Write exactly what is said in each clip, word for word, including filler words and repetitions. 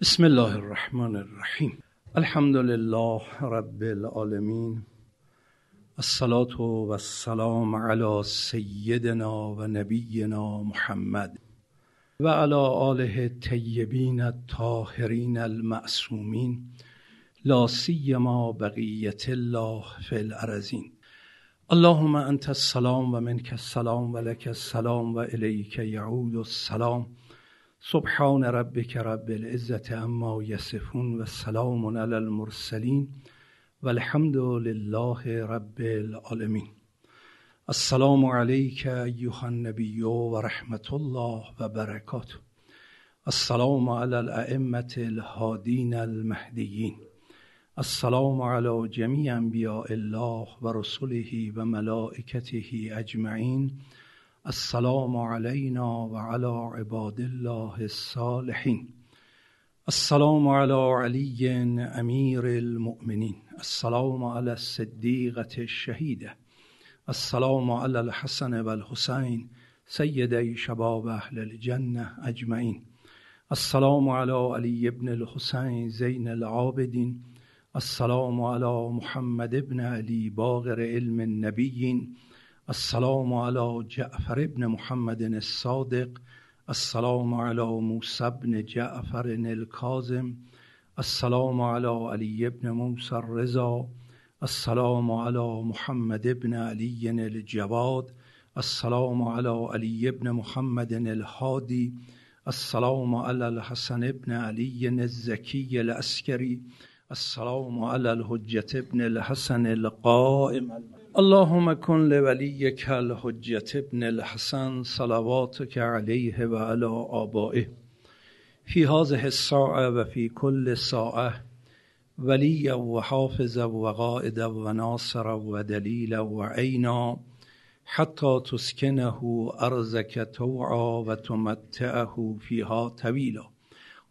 بسم الله الرحمن الرحیم. الحمد لله رب العالمین، الصلاة و السلام علی سیدنا و نبینا محمد و علی آله طیبین الطاهرین المعصومین لا سیما بقیة الله فی الارضین. اللهم انت السلام و منک السلام و لک السلام و الیک یعود السلام. سبحان ربک رب العزة عما یصفون و سلام علی المرسلین و الحمد لله رب العالمین. السلام علیک ایها النبی و رحمت الله و برکاته. السلام علی الائمة الهادین المهدیین. السلام علی جمیع انبیاء الله و رسله و ملائکته اجمعین. السلام علینا و علی عباد الله الصالحین. السلام علی علی امیر المؤمنین. السلام علی الصدیقة الشهیده. السلام علی الحسن و الحسین سیدی شباب اهل الجنه اجمعین. السلام علی علی ابن الحسین زین العابدین. السلام علی محمد ابن علی باقر علم النبیین. السلام علی جعفر ابن محمد الصادق. السلام علی موسی ابن جعفر الکاظم. السلام علی علی ابن موسی الرضا. السلام علی محمد ابن علی الجواد. السلام علی علی ابن محمد الهادی. السلام علی الحسن ابن علی الزکی العسکری. السلام علی الحجة ابن الحسن القائم. اللهم كن لوليك الحجة ابن الحسن صلواتك عليه وعلى آبائه في هذه الساعة وفي كل ساعة وليا وحافظا وقائدا وناصرا ودليلا وعينا حتى تسكنه أرضك طوعا وتمتعه فيها طويلا.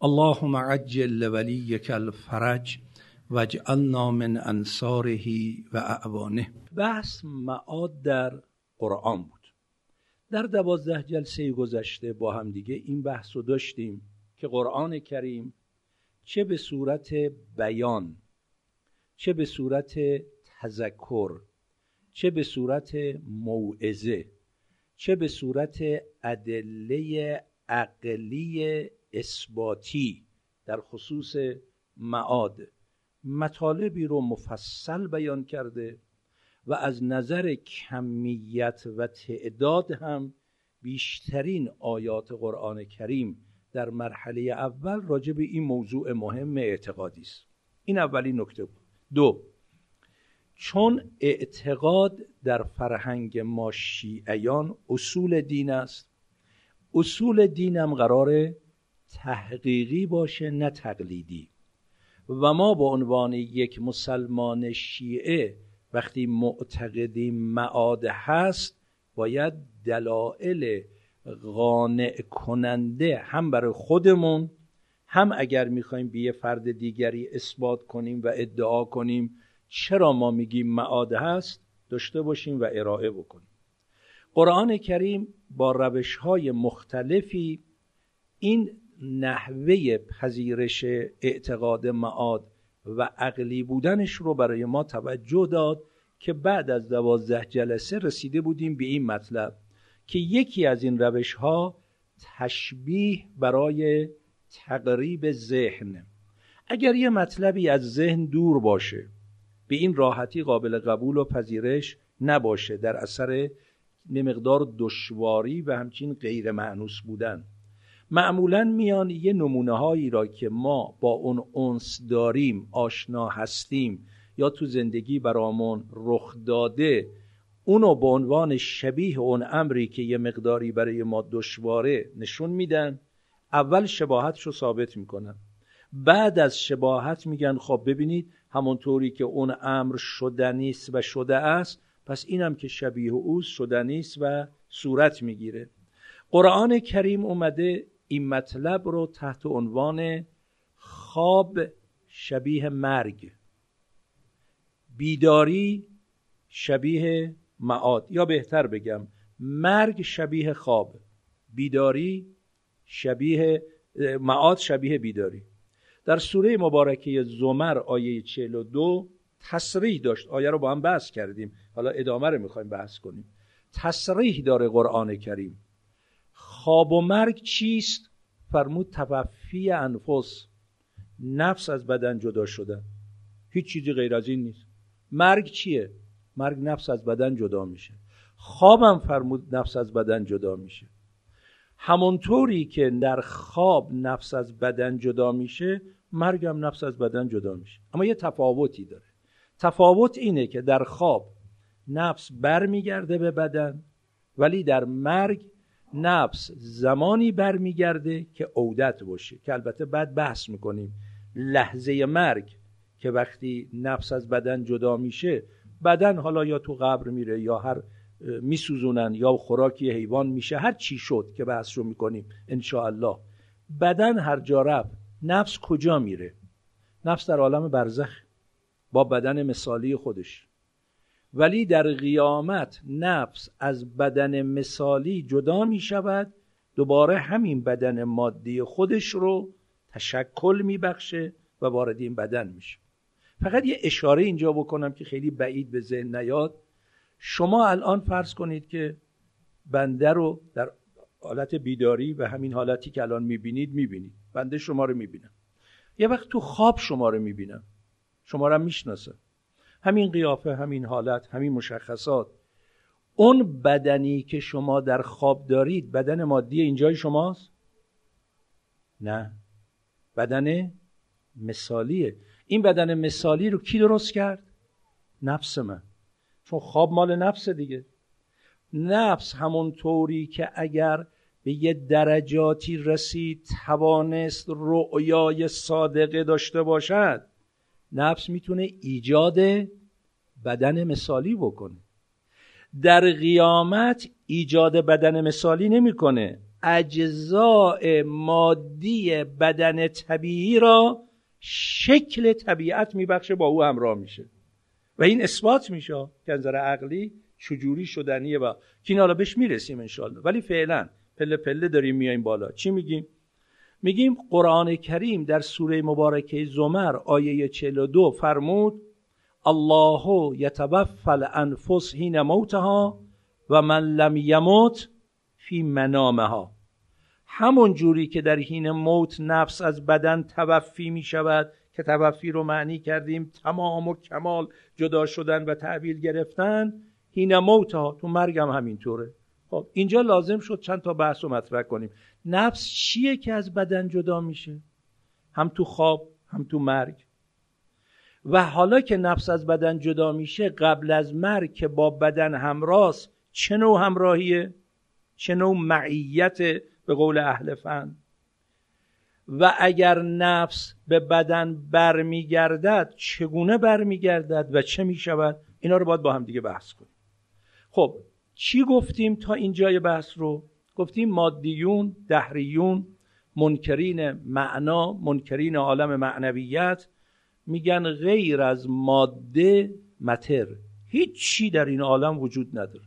اللهم عجل لوليك الفرج واجعلنا من انصاره و اعوانه. بحث معاد در قرآن بود. در دوازده جلسه گذشته با هم دیگه این بحث رو داشتیم که قرآن کریم چه به صورت بیان، چه به صورت تذکر، چه به صورت موعظه، چه به صورت ادله عقلی اثباتی در خصوص معاد مطالبی رو مفصل بیان کرده و از نظر کمیت و تعداد هم بیشترین آیات قرآن کریم در مرحله اول راجع به این موضوع مهم اعتقادی است. این اولین نکته بود. دو، چون اعتقاد در فرهنگ ما شیعیان اصول دین است، اصول دین هم قراره تحقیقی باشه نه تقلیدی، و ما به عنوان یک مسلمان شیعه وقتی معتقدیم معاد هست باید دلایل قانع کننده هم برای خودمون، هم اگر میخوایم به یه فرد دیگری اثبات کنیم و ادعا کنیم چرا ما میگیم معاد هست داشته باشیم و ارائه بکنیم. قرآن کریم با روش‌های مختلفی این نحوه پذیرش اعتقاد معاد و عقلی بودنش رو برای ما توجه داد که بعد از دوازده جلسه رسیده بودیم به این مطلب که یکی از این روش ها تشبیه برای تقریب ذهن. اگر یه مطلبی از ذهن دور باشه، به این راحتی قابل قبول و پذیرش نباشه در اثر مقدار دشواری و همچین غیر مأنوس بودن، معمولاً میان یه نمونه هایی را که ما با اون انس داریم، آشنا هستیم یا تو زندگی برامون رخ داده، اونو به عنوان شبیه اون امری که یه مقداری برای ما دشواره نشون میدن. اول شباهتش رو ثابت میکنن، بعد از شباهت میگن خب ببینید همونطوری که اون امر شدنیست و شده است، پس اینم که شبیه اوست شدنیست و صورت میگیره. قرآن کریم اومده این مطلب رو تحت عنوان خواب شبیه مرگ، بیداری شبیه معاد، یا بهتر بگم مرگ شبیه خواب، بیداری شبیه معاد، شبیه بیداری. در سوره مبارکه زمر آیه چهل و دو تصریح داشت. آیه رو با هم بحث کردیم، حالا ادامه رو میخوایم بحث کنیم. تصریح داره قرآن کریم. خواب و مرگ چیست؟ فرمود توفی انفس، نفس از بدن جدا شده. هیچ چیزی غیر از این نیست. مرگ چیه؟ مرگ نفس از بدن جدا میشه. خوابم فرمود نفس از بدن جدا میشه. همونطوری که در خواب نفس از بدن جدا میشه، مرگ هم نفس از بدن جدا میشه. اما یه تفاوتی داره. تفاوت اینه که در خواب نفس برمیگرده به بدن، ولی در مرگ نفس زمانی برمیگرده که عودت باشه، که البته بعد بحث میکنیم. لحظه مرگ که وقتی نفس از بدن جدا میشه، بدن حالا یا تو قبر میره یا هر میسوزونن یا خوراکی حیوان میشه، هر چی شد که بحث رو میکنیم انشاءالله. بدن هر جا رفت، نفس کجا میره؟ نفس در عالم برزخ با بدن مثالی خودش. ولی در قیامت نفس از بدن مثالی جدا می شود، دوباره همین بدن مادی خودش رو تشکل می بخشه و وارد این بدن میشه. فقط یه اشاره اینجا بکنم که خیلی بعید به ذهن نیاد. شما الان فرض کنید که بنده رو در حالت بیداری و همین حالتی که الان میبینید میبینید. بنده شما رو میبینم. یه وقت تو خواب شما رو میبینم. شما رو میشناسم. همین قیافه، همین حالت، همین مشخصات. اون بدنی که شما در خواب دارید، بدن مادی اینجای شماست؟ نه. بدن مثالیه. این بدن مثالی رو کی درست کرد؟ نفس من. چون خواب مال نفسه دیگه. نفس همونطوری که اگر به یه درجاتی رسید توانست رؤیای صادقه داشته باشد، نفس میتونه ایجاد بدن مثالی بکنه. در قیامت ایجاد بدن مثالی نمیکنه، اجزاء مادی بدن طبیعی را شکل طبیعت میبخشه، با او همراه میشه. و این اثبات میشه که از نظر عقلی چجوری شدنیه و که این حالا بهش میرسیم انشاءالله. ولی فعلا پله پله داریم میاییم بالا. چی میگیم؟ میگیم قرآن کریم در سوره مبارکه زمر آیه چهل و دو فرمود الله یتوفی الانفس حین موتها و من لم یمت فی منامها. همون جوری که در حین موت نفس از بدن توفی می شود، که توفی رو معنی کردیم تمام و کمال جدا شدن و تحویل گرفتن، حین موتها تو مرگ هم همینطوره. خب اینجا لازم شد چند تا بحث رو مطرح کنیم. نفس چیه که از بدن جدا میشه؟ هم تو خواب هم تو مرگ. و حالا که نفس از بدن جدا میشه، قبل از مرگ که با بدن همراست، چه نوع همراهیه؟ چه نوع معیته به قول اهل فن؟ و اگر نفس به بدن برمیگردد، چگونه برمیگردد و چه میشود؟ اینا رو باید با هم دیگه بحث کنیم. خب چی گفتیم تا اینجای بحث رو؟ گفتیم مادیون، دهریون، منکرین معنا، منکرین عالم معنویت، میگن غیر از ماده متر هیچ چی در این عالم وجود نداره.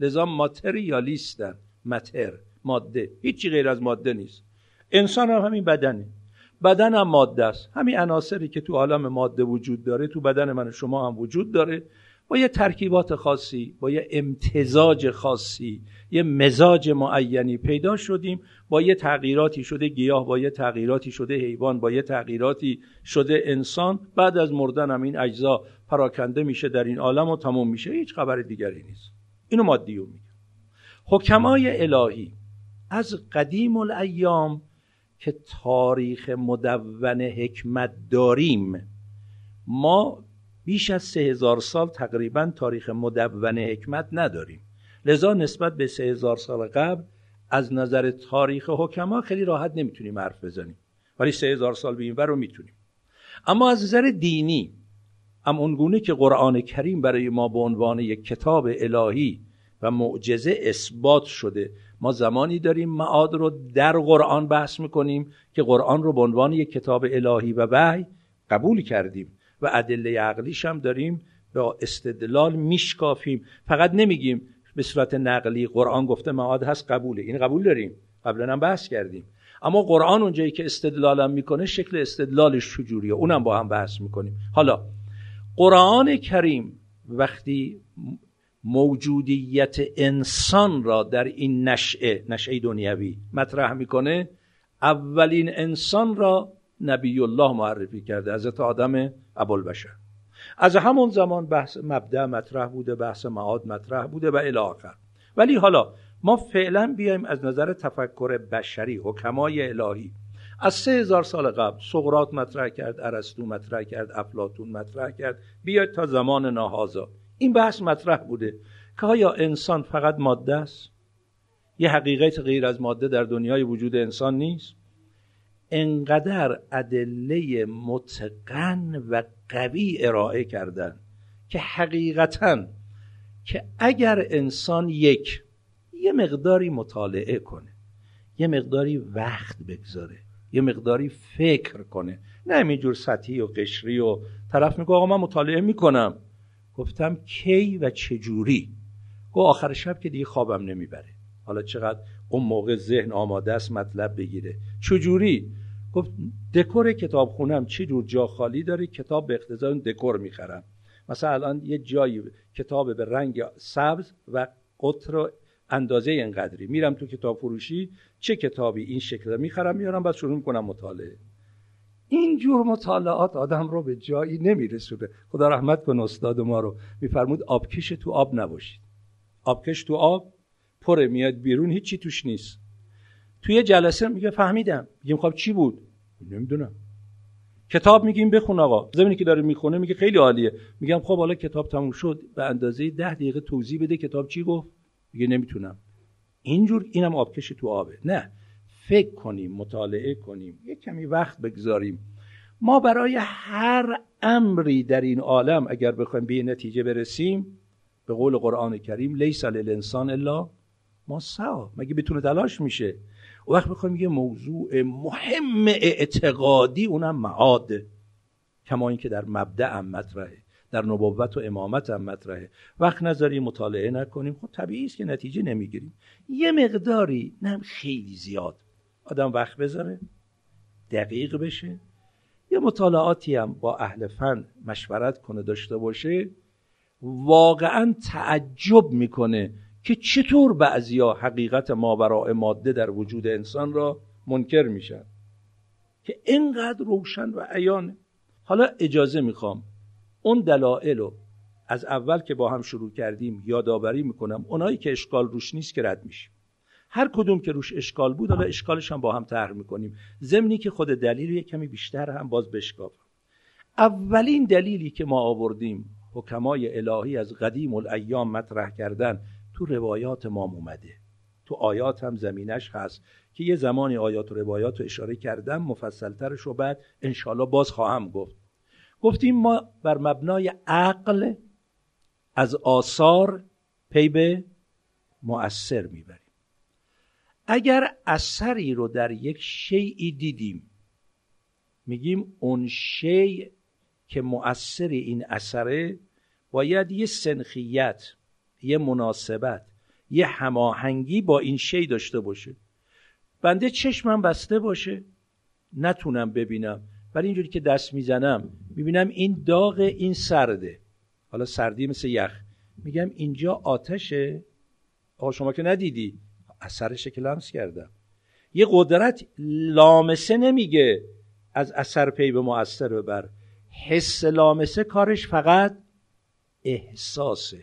لذا ماتریالیستن. متر ماده، هیچی غیر از ماده نیست. انسان هم همین بدنه، بدن هم ماده است. همین عناصری که تو عالم ماده وجود داره تو بدن من و شما هم وجود داره، با یه ترکیبات خاصی، با یه امتزاج خاصی، یه مزاج معینی پیدا شدیم، با یه تغییراتی شده گیاه، با یه تغییراتی شده حیوان، با یه تغییراتی شده انسان. بعد از مردن هم این اجزا پراکنده میشه در این عالم و تموم میشه، هیچ خبر دیگری نیست. اینو مادیون میگن. حکمای الهی از قدیم الایام که تاریخ مدون حکمت داریم، ما بیش از سه هزار سال تقریبا تاریخ مدون حکمت نداریم، لذا نسبت به سه هزار سال قبل از نظر تاریخ حکما خیلی راحت نمیتونیم حرف بزنیم، ولی سه هزار سال به این ور رو میتونیم. اما از نظر دینی هم اونگونه که قرآن کریم برای ما به عنوان یک کتاب الهی و معجزه اثبات شده، ما زمانی داریم معاد رو در قرآن بحث میکنیم که قرآن رو به عنوان یک کتاب الهی و وحی قبول کردیم و ادله عقلیش هم داریم با استدلال میشکافیم. فقط نمیگیم به صورت نقلی قرآن گفته معاد هست قبوله، این قبول داریم، قبلا هم بحث کردیم. اما قرآن اونجایی که استدلالم میکنه شکل استدلالش چجوریه اونم با هم بحث میکنیم. حالا قرآن کریم وقتی موجودیت انسان را در این نشأه نشأه دنیوی مطرح میکنه، اولین انسان را نبی الله معرفی کرده، حضرت آدم ابوالبشر. از همون زمان بحث مبدأ مطرح بوده، بحث معاد مطرح بوده و الی آخر. ولی حالا ما فعلا بیایم از نظر تفکر بشری حکمای الهی از سه هزار سال قبل، سقراط مطرح کرد، ارسطو مطرح کرد، افلاطون مطرح کرد، بیاید تا زمان ناهازا این بحث مطرح بوده که آیا انسان فقط ماده است؟ یه حقیقت غیر از ماده در دنیای وجود انسان نیست؟ انقدر ادله متقن و قوی ارائه کردن که حقیقتاً که اگر انسان یک یه مقداری مطالعه کنه، یه مقداری وقت بگذاره، یه مقداری فکر کنه، نه همینجور سطحی و قشری و طرف میگه آقا من مطالعه میکنم، گفتم کی و چجوری، گو آخر شب که دیگه خوابم نمیبره، حالا چقدر اون موقع ذهن آماده است مطلب بگیره، چجوری، گفت دکور کتاب خونم چی جور جا خالی داره، کتاب به اقتضای دکور میخرم، مثلا الان یه جایی کتاب به رنگ سبز و قطر اندازه اینقدری، میرم تو کتاب فروشی چه کتابی این شکل میخرم میارم، بعد شروع میکنم مطالعه. اینجور مطالعات آدم رو به جایی نمیرسونه. خدا رحمت کنه استاد ما رو، میفرمود آبکش تو آب نباشید. آبکش تو آب پره، میاد بیرون هیچی توش نیست. توی جلسه میگه فهمیدم، میگیم خب چی بود؟ نمیدونم. کتاب میگیم بخون آقا، زمینی که داره میخونه میگه خیلی عالیه، میگم خب حالا کتاب تموم شد به اندازه ده دقیقه توضیح بده کتاب چی گفت، میگه نمیتونم. اینجور اینم آبکش تو آبه. نه، فکر کنیم، مطالعه کنیم، یک کمی وقت بگذاریم. ما برای هر امری در این عالم اگر بخوایم به نتیجه برسیم، به قول قرآن کریم لیس للانسان الا ما سعی، مگه بتونه تلاش میشه؟ و وقت بخوایم یه موضوع مهم اعتقادی، اونم معاد، کما این که در مبدأ هم مطرحه، در نبوت و امامت هم مطرحه، وقت نذاریم مطالعه نکنیم، خب طبیعی است که نتیجه نمیگیریم. یه مقداری، نه خیلی زیاد، آدم وقت بذاره، دقیق بشه، یه مطالعاتی هم با اهل فن مشورت کنه داشته باشه، واقعا تعجب میکنه که چطور بعضیا حقیقت ماوراء ماده در وجود انسان را منکر میشن که اینقدر روشن و عیانه. حالا اجازه میخوام اون دلایل رو از اول که با هم شروع کردیم یادآوری میکنم، اونایی که اشکال روش نیست که رد میشه، هر کدوم که روش اشکال بود حالا اشکالش هم با هم طرح میکنیم، ضمنی که خود دلیل رو یک کمی بیشتر هم باز بشکافم. اولین دلیلی که ما آوردیم حکمای الهی از قدیم الایام مطرح کردن، تو روایات ما اومده، تو آیات هم زمینش هست که یه زمانی آیات و روایات رو اشاره کردم، مفصلترش رو بعد انشالله باز خواهم گفت. گفتیم ما بر مبنای عقل از آثار پی به مؤثر میبریم. اگر اثری رو در یک شیئی دیدیم، میگیم اون شی که مؤثر این اثره باید یه سنخیت، یه مناسبت، یه هماهنگی با این شی داشته باشه. بنده چشمم بسته باشه نتونم ببینم، ولی اینجوری که دست میزنم میبینم این داغ، این سرده، حالا سردی مثل یخ، میگم اینجا آتشه، آقا شما که ندیدی، اثرشه که لمس کردم. یه قدرت لامسه نمیگه از اثر پی به مؤثر ببر، حس لامسه کارش فقط احساسه،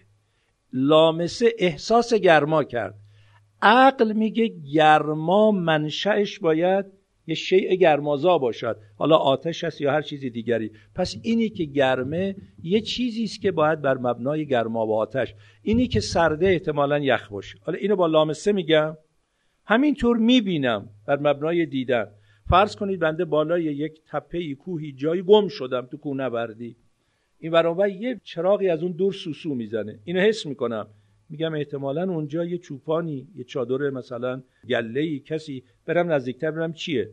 لامسه احساس گرما کرد. عقل میگه گرما منشأش باید یه شیء گرمازا باشد، حالا آتش است یا هر چیزی دیگری، پس اینی که گرمه یه چیزی است که باید بر مبنای گرما و آتش، اینی که سرده احتمالاً یخ باشه. حالا اینو با لامسه میگم، همینطور میبینم بر مبنای دیدن. فرض کنید بنده بالای یک تپه‌ای، کوهی، جایی گم شدم تو کوهنوردی، این برابر یه چراغی از اون دور سوسو میزنه، اینو حس میکنم، میگم احتمالاً اونجا یه چوپانی، یه چادر، مثلا گله‌ای، کسی، برم نزدیکتر برم چیه.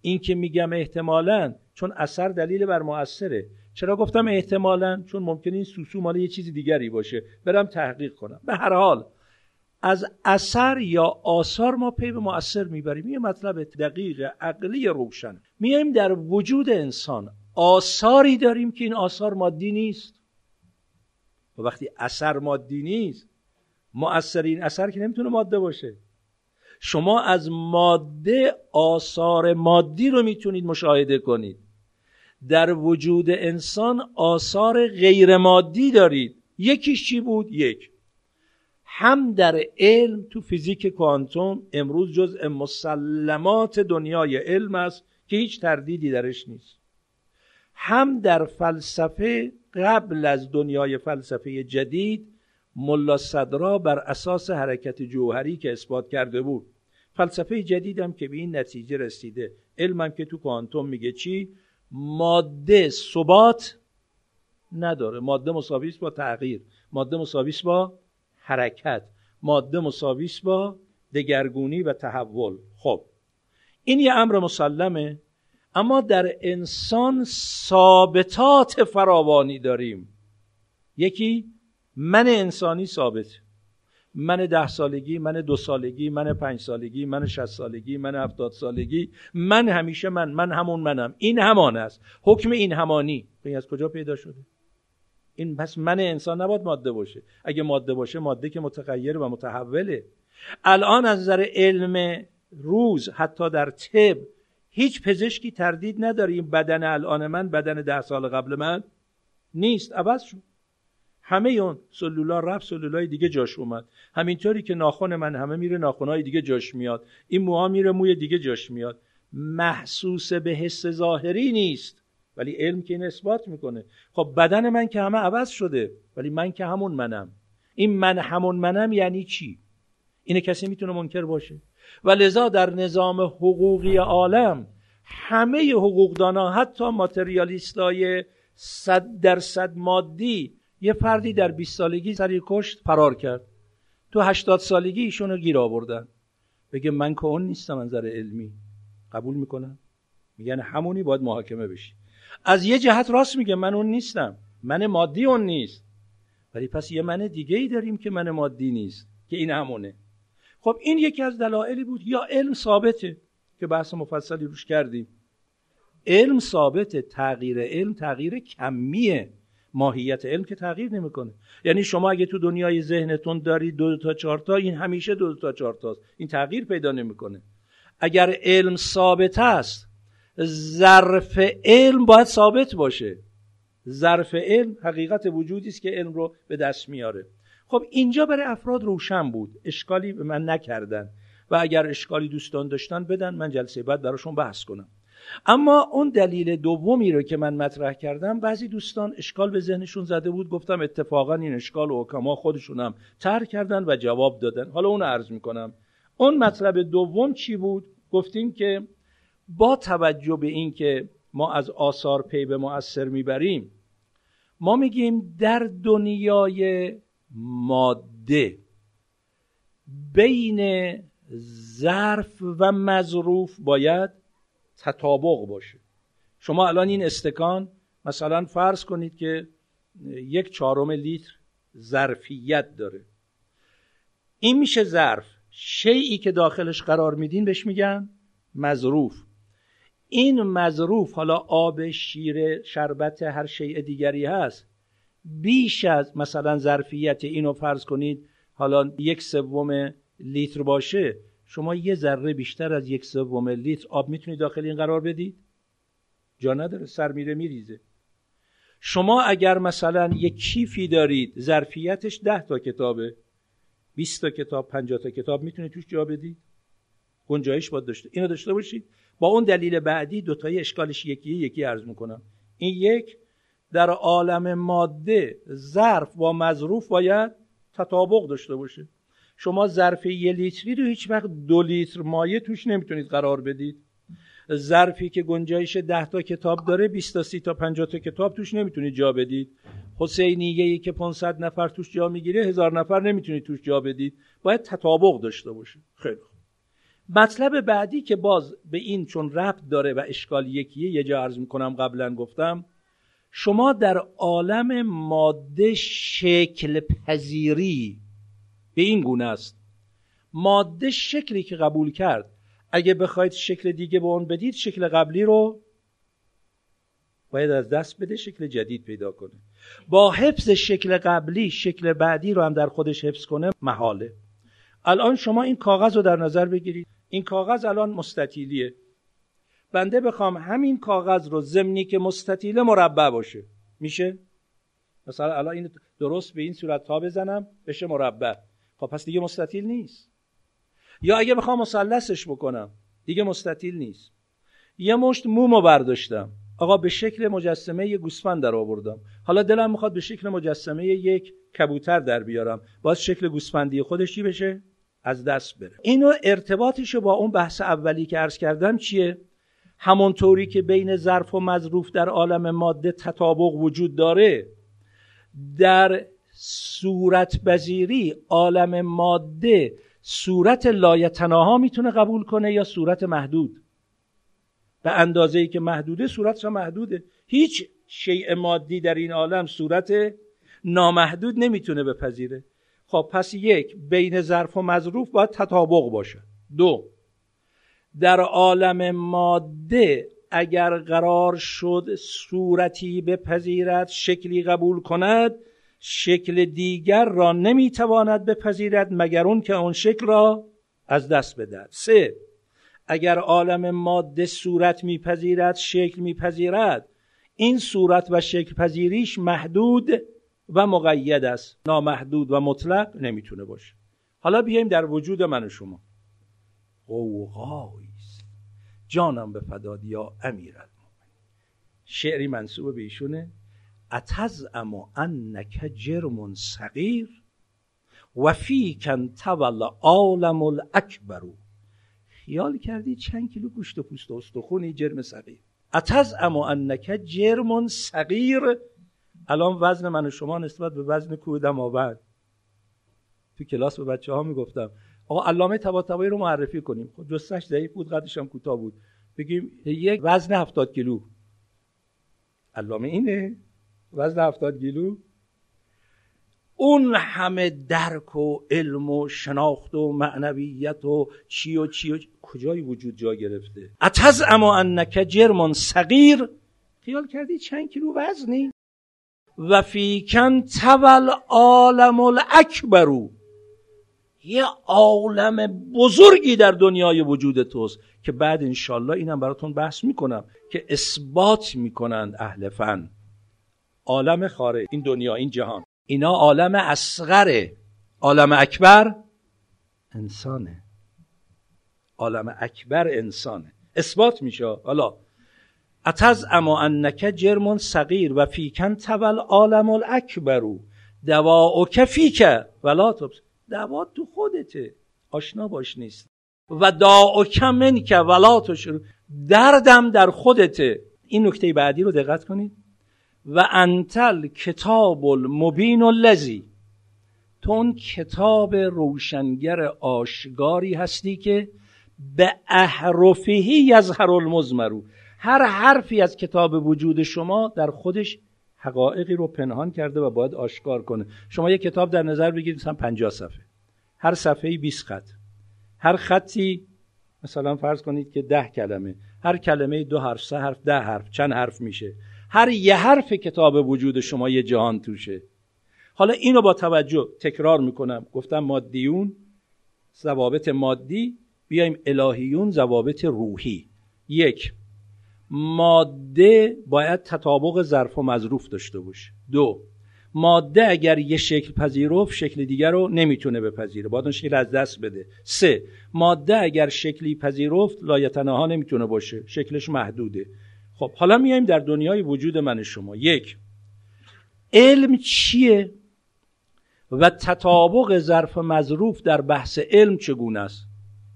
این که میگم احتمالاً، چون اثر دلیل بر مؤثره. چرا گفتم احتمالاً؟ چون ممکنه این سوسو مال یه چیز دیگری باشه، برم تحقیق کنم. به هر حال از اثر یا آثار ما پی به مؤثر میبریم. یه مطلب دقیق عقلی روشن، میایم در وجود انسان آثاری داریم که این آثار مادی نیست، و وقتی اثر مادی نیست، مؤثر این اثر که نمیتونه ماده باشه. شما از ماده آثار مادی رو میتونید مشاهده کنید، در وجود انسان آثار غیر مادی دارید. یکیش چی بود؟ یک هم در علم تو فیزیک کوانتوم امروز جزء مسلمات دنیای علم است که هیچ تردیدی درش نیست، هم در فلسفه قبل از دنیای فلسفه جدید ملا صدرا بر اساس حرکت جوهری که اثبات کرده بود، فلسفه جدیدم که به این نتیجه رسیده، علمم که تو کوانتوم میگه چی؟ ماده ثبات نداره، ماده مساوی است با تغییر، ماده مساوی است با حرکت، ماده مساوی است با دگرگونی و تحول. خب این یه امر مسلمه، اما در انسان ثابتات فراوانی داریم. یکی من انسانی ثابت، من ده سالگی، من دو سالگی، من پنج سالگی، من شصت سالگی، من هفتاد سالگی، من همیشه من، من همون منم، این همان است. حکم این همانی این از کجا پیدا شده؟ این پس من انسان نباید ماده باشه، اگه ماده باشه ماده که متغیر و متحوله. الان از نظر علم روز حتی در طب هیچ پزشکی تردید نداره این بدن الان من بدن ده سال قبل من نیست، عوض شد، همه اون سلولا رفت سلولای دیگه جاش اومد، همینطوری که ناخن من همه میره ناخنای دیگه جاش میاد، این موها میره موی دیگه جاش میاد. محسوس به حس ظاهری نیست، ولی علم که این اثبات میکنه. خب بدن من که همه عوض شده، ولی من که همون منم. این من همون منم یعنی چی؟ اینه کسی میتونه منکر باشه، و لذا در نظام حقوقی عالم همه حقوقدانا حتی ماتریالیستای صد درصد مادی یه فردی در بیست سالگی سری کشت فرار کرد، تو هشتاد سالگی ایشونو گیر آوردن، بگه من که اون نیستم از نظر علمی، قبول میکنن؟ میگن همونی، باید محاکمه بشی. از یه جهت راست میگه، من اون نیستم، من مادی اون نیست، ولی پس یه من دیگه ای داریم که من مادی نیست که این همونه. خب این یکی از دلایلی بود، یا علم ثابته که بحث مفصلی روش کردیم، علم ثابته، تغییر علم تغییر کمیه، ماهیت علم که تغییر نمیکنه. یعنی شما اگه تو دنیای ذهنتون داری دو تا چهار تا، این همیشه دو تا چهار تاست، این تغییر پیدا نمیکنه. اگر علم ثابت است، ظرف علم باید ثابت باشه. ظرف علم حقیقت وجودی است که علم رو به دست میاره. خب اینجا برای افراد روشن بود، اشکالی به من نکردن، و اگر اشکالی دوستان داشتن بدن، من جلسه بعد براشون بحث کنم. اما اون دلیل دومی رو که من مطرح کردم، بعضی دوستان اشکال به ذهنشون زده بود، گفتم اتفاقا این اشکال و حکما خودشونم طرح کردن و جواب دادن، حالا اون رو عرض میکنم. اون مطلب دوم چی بود؟ گفتیم که با توجه به این که ما از آثار پی به مؤثر میبریم، ما میگیم در دنیای ماده بین ظرف و مظروف باید تطابق باشه. شما الان این استکان مثلا فرض کنید که یک چهارم لیتر ظرفیت داره، این میشه ظرف، شیئی که داخلش قرار میدین بهش میگن مظروف. این مظروف، حالا آب، شیر، شربت، هر شیء دیگری هست، بیش از مثلا ظرفیت اینو فرض کنید حالا یک سوم لیتر باشه، شما یه ذره بیشتر از یک سوم لیتر آب میتونید داخل این قرار بدید؟ جا نداره، سر میره میریزه. شما اگر مثلا یک کیفی دارید ظرفیتش ده تا کتابه، بیست تا کتاب، پنجاه تا کتاب میتونید توش جا بدید؟ گنجایش باید داشته، اینو داشته باشید. با اون دلیل بعدی دوتایی اشکالش یکیه، یکی عرض میکنم. این یک، در عالم ماده ظرف با مظروف باید تطابق داشته باشه. شما ظرف یه لیتری رو هیچ وقت دو لیتر مایع توش نمیتونید قرار بدید. ظرفی که گنجایش ده تا کتاب داره، بیست تا، سی تا، پنجاه تا کتاب توش نمیتونید جا بدید. حسینیه‌ای که پانصد نفر توش جا میگیره، هزار نفر نمیتونید توش جا بدید. باید تطابق داشته باشه. خیلی خوب. مطلب بعدی که باز به این چون ربط داره و اشکال یکیه، یه جا عرض میکنم، قبلا گفتم، شما در عالم ماده شکل پذیری به این گونه است. ماده شکلی که قبول کرد اگه بخواید شکل دیگه به اون بدید، شکل قبلی رو باید از دست بده، شکل جدید پیدا کنه. با حفظ شکل قبلی شکل بعدی رو هم در خودش حفظ کنه محاله. الان شما این کاغذ رو در نظر بگیرید، این کاغذ الان مستطیلیه. بنده بخوام همین کاغذ رو ضمنی که مستطیله مربع باشه، میشه؟ مثلا الان این درست به این صورت ها بزنم بشه مربع، خب پس دیگه مستطیل نیست. یا اگه بخوام مثلثش بکنم دیگه مستطیل نیست. یه مشت مومو برداشتم، آقا به شکل مجسمه یک گوسفند در آوردم، حالا دلم میخواد به شکل مجسمه یک کبوتر در بیارم، باز شکل گوسفندی خودش چی بشه؟ از دست بره. اینو ارتباطش با اون بحث اولی که عرض کردم چیه؟ همونطوری که بین ظرف و مظروف در عالم ماده تطابق وجود داره، در صورت پذیری عالم ماده صورت لایتناها میتونه قبول کنه یا صورت محدود. به اندازه‌ای که محدوده صورتش محدوده. هیچ شیء مادی در این عالم صورت نامحدود نمیتونه بپذیره. خب پس یک، بین ظرف و مظروف باید تطابق باشه. دو، در عالم ماده اگر قرار شد صورتی بپذیرد، شکلی قبول کند، شکل دیگر را نمیتواند بپذیرد مگر اون که اون شکل را از دست بدهد. سه، اگر عالم ماده صورت میپذیرد، شکل میپذیرد، این صورت و شکل پذیریش محدود و مقید است، نامحدود و مطلق نمیتونه باشه. حالا بیایم در وجود من و شما. غوغایی است جانم به فداد یا امیرالمومنین، شعری منسوب به ایشونه. اتزعم انک جرم صغیر و فیک انطوی العالم الاکبر، خیال کردی چند کیلو گوشت و پوست و استخونی جرم صغیر. اتزعم انک جرم صغیر، الان وزن من و شما نسبت به وزن کوه دماوند. تو کلاس به بچه ها میگفتم آقا علامه طباطبایی رو معرفی کنیم، خب جثه‌اش ضعیف بود، قدش هم کوتاه بود، بگیم یک وزن هفتاد کیلو. علامه اینه وزن هفتاد کیلو. اون همه درک و علم و شناخت و معنویت و چی و چی و چی، کجای وجود جا گرفته؟ اتزعم انک جرم صغیر، خیال کردی چند کیلو وزنی؟ و فیک انطوی العالم الاکبر، یه عالم بزرگی در دنیای وجود توست که بعد انشالله اینم براتون بحث میکنم که اثبات میکنند اهل فن. عالم خارج، این دنیا، این جهان، اینا عالم اصغره. عالم اکبر انسانه، عالم اکبر انسانه، اثبات میشه. حالا اتزعم انک جرم صغیر و فیک انطوی العالم الاکبر دواؤک فیک ولا تبصر، دوا تو خودته، آشنا باش نیست. و داؤک منک ولا تشعر، دردم در خودته. این نکته بعدی رو دقت کنید. و انتل کتاب المبین الذی، تو اون کتاب روشنگر آشکاری هستی که به احرفه یظهر المزمر، هر حرفی از کتاب وجود شما در خودش حقایقی رو پنهان کرده و باید آشکار کنه. شما یک کتاب در نظر بگیرید، مثلا پنجاه صفحه، هر صفحه‌ای بیست خط، هر خطی مثلا فرض کنید که ده کلمه، هر کلمه دو حرف، سه حرف، ده حرف، چند حرف میشه؟ هر یه حرف کتاب وجود شما یه جهان توشه. حالا اینو با توجه تکرار میکنم، گفتم مادیون ضوابط مادی، بیایم الهیون ضوابط روحی. یک، ماده باید تطابق ظرف و مظروف داشته باشه. دو، ماده اگر یه شکل پذیرفت، شکل دیگر رو نمیتونه بپذیره، باید اون شکل از دست بده. سه، ماده اگر شکلی پذیرفت، لایتناها نمیتونه باشه، شکلش محدوده. خب حالا میایم در دنیای وجود من شما. یک، علم چیه و تطابق ظرف و مظروف در بحث علم چگونه است؟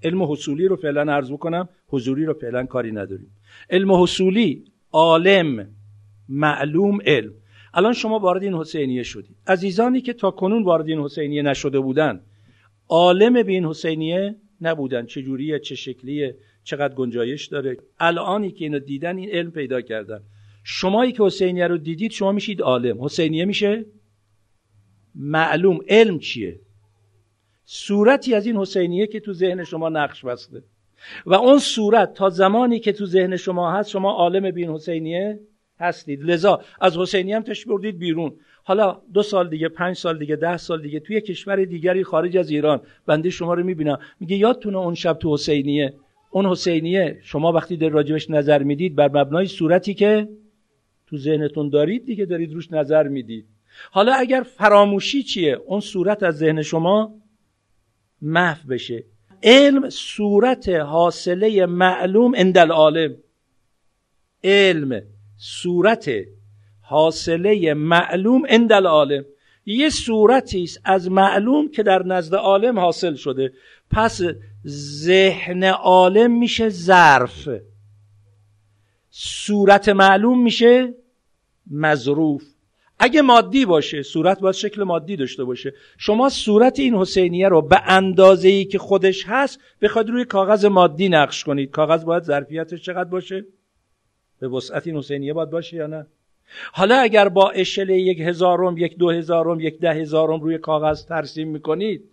علم حصولی رو فعلا عرض بکنم، حضوری رو فعلا کاری نداریم. علم حصولی، عالم، معلوم، علم. الان شما وارد این حسینیه شدید. عزیزانی که تا کنون وارد این حسینیه نشده بودن، عالم به این حسینیه نبودن، چجوریه، چه شکلیه، چقدر گنجایش داره. الانی که اینو دیدن، این علم پیدا کردن. شمایی که حسینیه رو دیدید، شما میشید عالم. حسینیه میشه معلوم. علم چیه؟ صورتی از این حسینیه که تو ذهن شما نقش بسته و اون صورت تا زمانی که تو ذهن شما هست شما عالم بین حسینیه هستید. لذا از حسینیه هم تش بردید بیرون. حالا دو سال دیگه، پنج سال دیگه، ده سال دیگه توی کشور دیگری خارج از ایران بنده شما رو میبینم میگه یادتونه اون شب تو حسینیه، اون حسینیه شما وقتی در راجبش نظر میدید بر مبنای صورتی که تو ذهنتون دارید دیگه دارید روش نظر میدید. حالا اگر فراموشی چیه؟ اون صورت از ذهن شما محو بشه. علم صورت حاصله معلوم عند العالم. علم صورت حاصله معلوم عند العالم یه صورتی است از معلوم که در نزد عالم حاصل شده. پس ذهن عالم میشه ظرف، صورت معلوم میشه مظروف. اگه مادی باشه صورت باید شکل مادی داشته باشه. شما صورت این حسینیه رو به اندازه‌ای که خودش هست بخواید روی کاغذ مادی نقش کنید، کاغذ باید ظرفیتش چقدر باشه؟ به وسعت این حسینیه باید باشه یا نه؟ حالا اگر با اشله یک هزارم، یک دو هزارم، یک ده هزارم روی کاغذ ترسیم میکنید،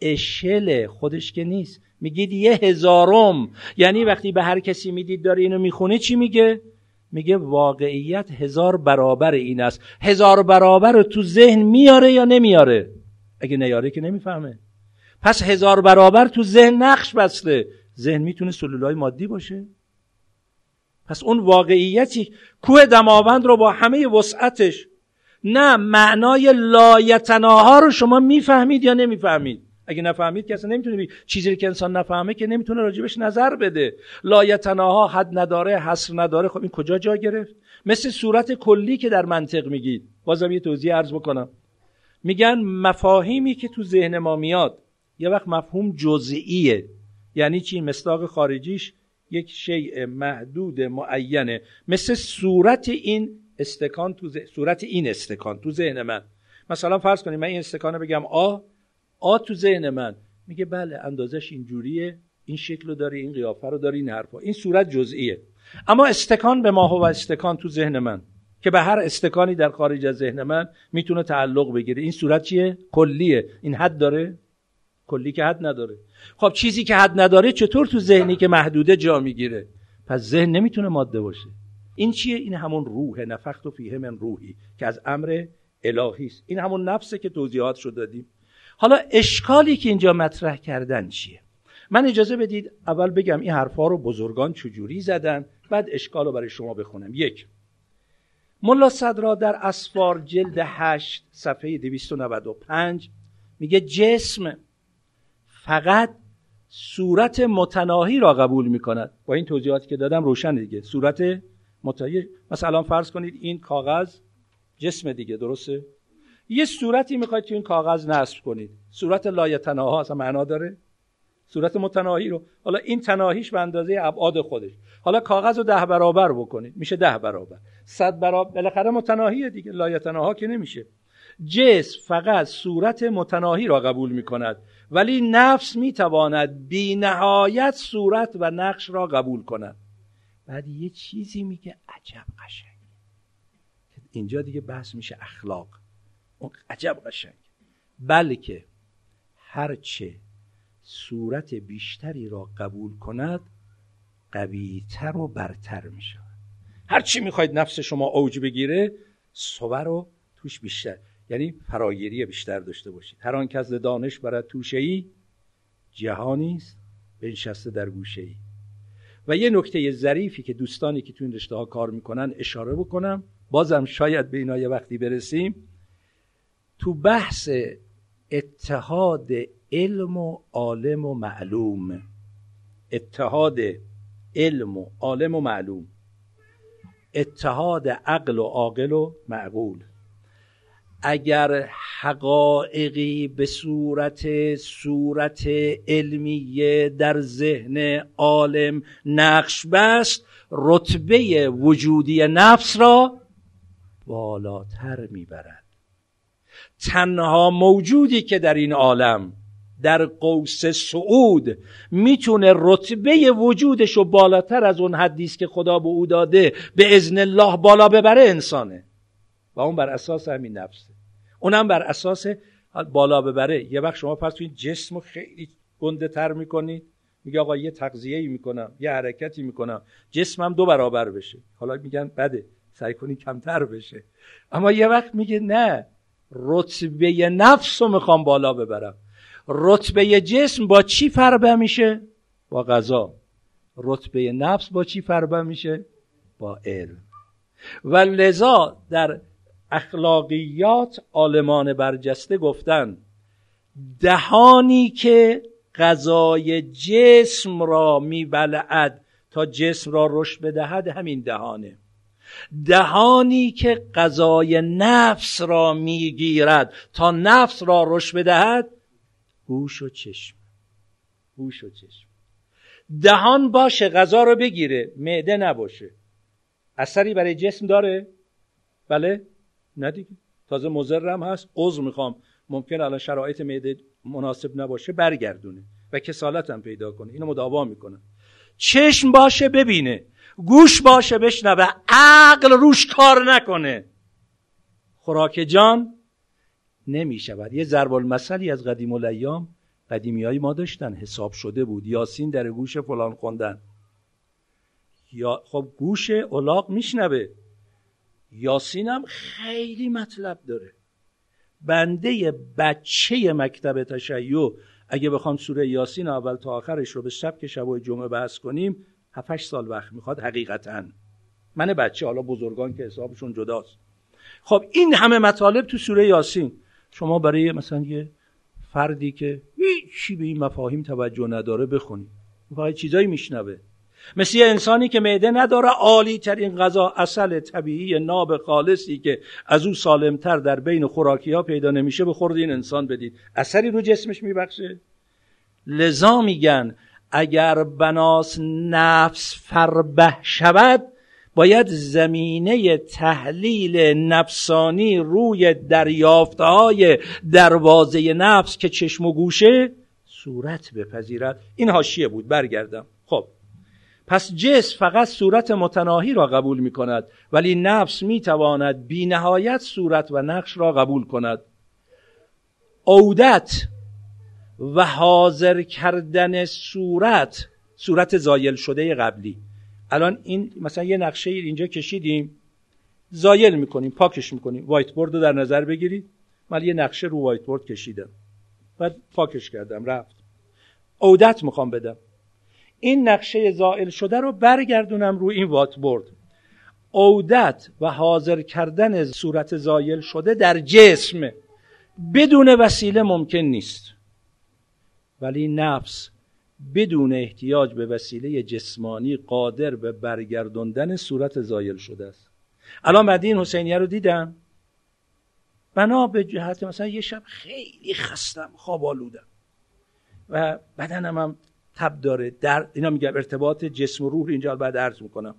اشله خودش که نیست، میگید یه هزارم. یعنی وقتی به هر کسی میدید داره اینو میخونه چی میگه؟ میگه واقعیت هزار برابر این است. هزار برابر رو تو ذهن میاره یا نمیاره؟ اگه نیاره که نمیفهمه. پس هزار برابر تو ذهن نقش بسته. ذهن میتونه سلولای مادی باشه؟ پس اون واقعیتی کوه دماوند رو با همه وسعتش، نه معنای لایتناها رو شما میفهمید یا نمیفهمید؟ اگه نفهمید که اصلا نمیتونه بید. چیزی که انسان نفهمه که نمیتونه راجبش نظر بده. لایتناها حد نداره، حصر نداره. خب این کجا جا گرفت؟ مثل صورت کلی که در منطق میگید. بازم یه توضیح عرض بکنم. میگن مفاهیمی که تو ذهن ما میاد یه وقت مفهوم جزئیه. یعنی چی؟ مصداق خارجیش یک شیء محدود معینه. مثل صورت این استکان تو ذهن، صورت این استکان تو ذهن من. مثلا فرض کنید من این استکانو بگم آ، آ تو ذهن من میگه بله اندازش اینجوریه، این شکل رو داره، این قیافه رو داره، این حرفا. این صورت جزئیه. اما استکان به ما هو استکان تو ذهن من که به هر استکانی در خارج از ذهن من میتونه تعلق بگیره، این صورت چیه؟ کلیه. این حد داره؟ کلی که حد نداره. خب چیزی که حد نداره چطور تو ذهنی که محدوده جا میگیره؟ پس ذهن نمیتونه ماده باشه. این چیه؟ این همون روح، نفخت و فیه من روحی که از امر الهی است. این همون نفسه که توضیحات شو دادیم. حالا اشکالی که اینجا مطرح کردن چیه؟ من اجازه بدید اول بگم این حرفا رو بزرگان چجوری زدن، بعد اشکال رو برای شما بخونم. یک، ملا صدرا در اسفار جلد هشت صفحه دویست و نود و پنج میگه جسم فقط صورت متناهی را قبول میکند. با این توضیحاتی که دادم روشن دیگه. صورت متناهی، مثلا فرض کنید این کاغذ جسم دیگه، درسته؟ یه صورتی میخواید تو این کاغذ نصب کنید. صورت لایتناها اصلا معنا داره؟ صورت متناهی رو، حالا این تناهیش به اندازه ابعاد خودش. حالا کاغذ رو ده برابر بکنید، میشه ده برابر، صد برابر، بالاخره متناهیه دیگه، لایتناها که نمیشه. جسم فقط صورت متناهی را قبول میکند، ولی نفس میتواند بی نهایت صورت و نقش را قبول کند. بعد یه چیزی میگه عجب قشنگ. اینجا دیگه بحث میشه اخلاق. اون عجب قشنگ. بلکه هرچه صورت بیشتری را قبول کند قویتر و برتر میشه. هرچی میخواید نفس شما اوج بگیره صبر رو توش بیشتر، یعنی فراگیری بیشتر داشته باشید. هر آن کس دانش برد توشه‌ای، جهانیست بنشسته در گوشه‌ای. و یه نکته ظریفی که دوستانی که تو این رشته ها کار میکنن اشاره بکنم، بازم شاید به اینا یه وقتی برسیم، تو بحث اتحاد علم و عالم و معلوم، اتحاد علم و عالم و معلوم، اتحاد عقل و عاقل و معقول، اگر حقایقی به صورت صورت علمیه در ذهن عالم نقش بست، رتبه وجودی نفس را بالاتر میبرد. تنها موجودی که در این عالم در قوس صعود میتونه رتبه وجودشو بالاتر از اون حدیست که خدا به او داده به اذن الله بالا ببره انسانه، و اون بر اساس همین نفسه. اونم بر اساس بالا ببره. یه وقت شما فرض کنید جسم رو خیلی گنده تر میکنید، میگه آقا یه تغذیه‌ای میکنم، یه حرکتی میکنم، جسمم دو برابر بشه. حالا میگن بده، سعی کنی کمتر بشه. اما یه وقت میگه نه، رتبه نفس رو میخوام بالا ببرم. رتبه جسم با چی فربه میشه؟ با غذا. رتبه نفس با چی فربه میشه؟ با علم. و لذا در اخلاقیات عالمان برجسته گفتن دهانی که غذای جسم را میبلعد تا جسم را رشد بدهد همین دهانه. دهانی که غذای نفس را میگیرد تا نفس را رشد بدهد گوش و چشم. گوش و چشم. دهان باشه غذا رو بگیره، معده نباشه، اثری برای جسم داره؟ بله؟ نه دیگه، تازه مضرم هست. عضو میخوام، ممکن الان شرایط معده مناسب نباشه، برگردونه و کسالت هم پیدا کنه، اینو مداوا میکنه. چشم باشه ببینه، گوش باشه بشنوه، عقل روش کار نکنه، خوراک جان نمیشود. یه ضرب المثلی از قدیم الایام قدیمیای ما داشتن، حساب شده بود، یاسین در گوش فلان خوندن. یا خب گوش الاغ میشنوه، یاسین هم خیلی مطلب داره. بنده بچه مکتب تشیع اگه بخوام سوره یاسین اول تا آخرش رو به سبک شبای جمعه بحث کنیم هفت هشت سال وقت میخواد حقیقتاً. من بچه، حالا بزرگان که حسابشون جداست. خب این همه مطالب تو سوره یاسین، شما برای مثلا یه فردی که هیچی به این مفاهیم توجه نداره بخونی، واقعا چیزایی میشنوه. مثل یه انسانی که معده نداره، عالی ترین غذا عسل طبیعی ناب خالصی که از اون سالمتر در بین خوراکی ها پیدا نمیشه بخورد این انسان بدید، اثری رو جسمش میبخشه؟ لذا میگن اگر بناس نفس فربه شود باید زمینه تحلیل نفسانی روی دریافتهای دروازه نفس که چشم و گوشه صورت بپذیرد. این حاشیه بود، برگردم. خب پس جسم فقط صورت متناهی را قبول می کند، ولی نفس می تواند بی نهایت صورت و نقش را قبول کند. عودت و حاضر کردن صورت، صورت زایل شده قبلی. الان این مثلا یه نقشه اینجا کشیدیم، زایل می کنیم، پاکش می کنیم. وایت بورد رو در نظر بگیرید، من یه نقشه رو وایت بورد کشیدم، بعد پاکش کردم رفت. عودت می خوام بدم، این نقشه زائل شده رو برگردونم روی این وایت بورد. عودت و حاضر کردن صورت زائل شده در جسم بدون وسیله ممکن نیست، ولی نفس بدون احتیاج به وسیله جسمانی قادر به برگردوندن صورت زائل شده است. الان مدین حسینیه رو دیدم، بنا به جهت مثلا یه شب خیلی خستم، خواب آلودم و بدنم هم تب داره، در اینا میگم ارتباط جسم و روح اینجا بعد عرض میکنم،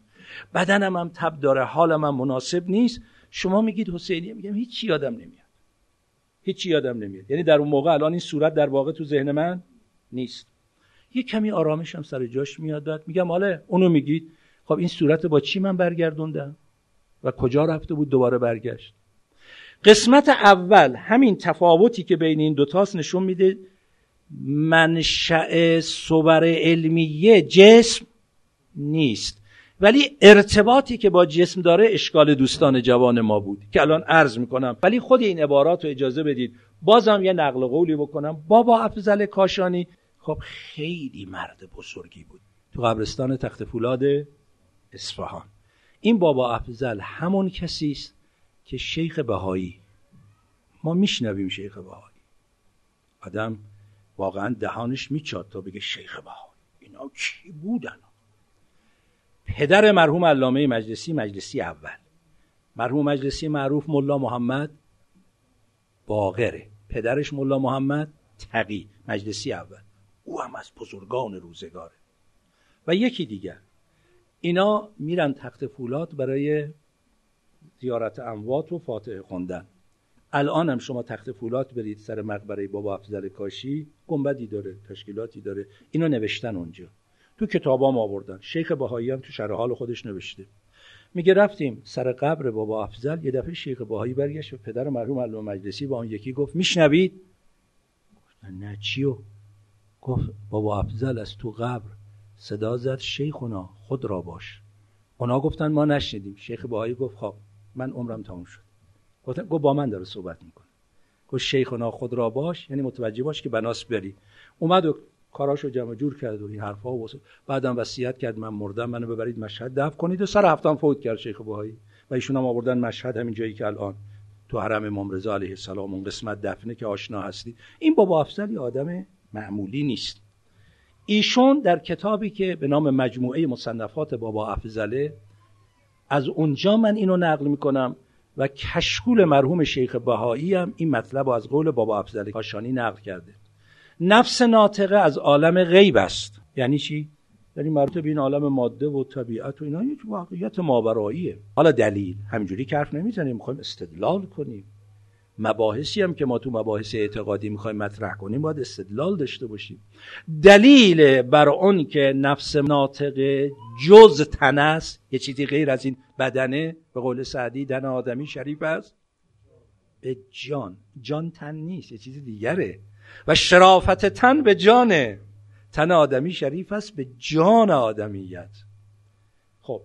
بدنم هم تب داره، حالم هم مناسب نیست. شما میگید حسینیه، میگم هیچی یادم نمیاد، هیچی یادم نمیاد. یعنی در اون موقع الان این صورت در واقع تو ذهن من نیست. یه کمی آرامشم سر جاش میاد، بعد میگم حالا اونو میگید، خب این صورت با چی من برگردوندم و کجا رفته بود دوباره برگشت؟ قسمت اول همین تفاوتی که بین این دو تاست نشون میده منشأ صور علمیه جسم نیست، ولی ارتباطی که با جسم داره اشکال دوستان جوان ما بود که الان عرض میکنم. ولی خود این عبارات رو اجازه بدید بازم یه نقل قولی بکنم. بابا افضل کاشانی خب خیلی مرد بزرگی بود تو قبرستان تخت فولاد اصفهان. این بابا افضل همون کسی است که شیخ بهایی، ما میشنویم شیخ بهایی، آدم واقعا دهانش میچاد تا بگه شیخ بهایی. اینا کی بودن؟ پدر مرحوم علامه مجلسی، مجلسی اول. مرحوم مجلسی معروف ملا محمد باقره، پدرش ملا محمد تقی، مجلسی اول. او هم از بزرگان روزگاره. و یکی دیگر، اینا میرن تخت فولاد برای زیارت اموات و فاتحه خوندن. الان هم شما تخت فولاد برید سر مقبره بابا افضل کاشی، گنبدی داره، تشکیلاتی داره، اینو نوشتن اونجا، تو کتابام آوردن. شیخ بهایی هم تو شرح حال خودش نوشته. میگه رفتیم سر قبر بابا افضل، یه دفعه شیخ باهایی برگشت و پدر مرحوم علامه مجلسی با اون یکی گفت میشنوید؟ گفتن نه چیو؟ گفت بابا افضل از تو قبر صدا زد شیخونا خود را باش. اونا گفتن ما نشنیدیم. شیخ باهایی گفت خب من عمرم تموم شد. گفت با من داره صحبت میکنه. گفت شیخونا خود را باش یعنی متوجه باش که بناس بری. اومد و کاراشو جمع جور کرد و این حرفا و بعدم وصیت کرد من مردم منو ببرید مشهد دفن کنید و سر هفتم فوت کرد شیخ باهایی و ایشون هم آوردن مشهد، همین جایی که الان تو حرم امام رضا علیه السلام اون قسمت دفنه که آشنا هستید. این بابا افضل یه آدم معمولی نیست. ایشون در کتابی که به نام مجموعه مصنفات بابا افضله، از اونجا من اینو نقل میکنم و کشکول مرحوم شیخ بهایی هم این مطلب از قول بابا افضل کاشانی نقل کرده. نفس ناطقه از عالم غیب است. یعنی چی؟ یعنی مرتبط به این عالم ماده و طبیعت و اینا یک واقعیت ماوراییه. حالا دلیل همینجوری که حرف نمیزنیم، میخوایم استدلال کنیم. مباحثی هم که ما تو مباحث اعتقادی میخوایم مطرح کنیم باید استدلال داشته باشیم. دلیل بر اون که نفس ناطقه جز تن است، یه چیزی غیر از این بدنه، به قول سعدی دن آدمی شریف است به جان. جان تن نیست، یه چیز دیگره. و شرافت تن به جانه. تن آدمی شریف است به جان آدمیت. خب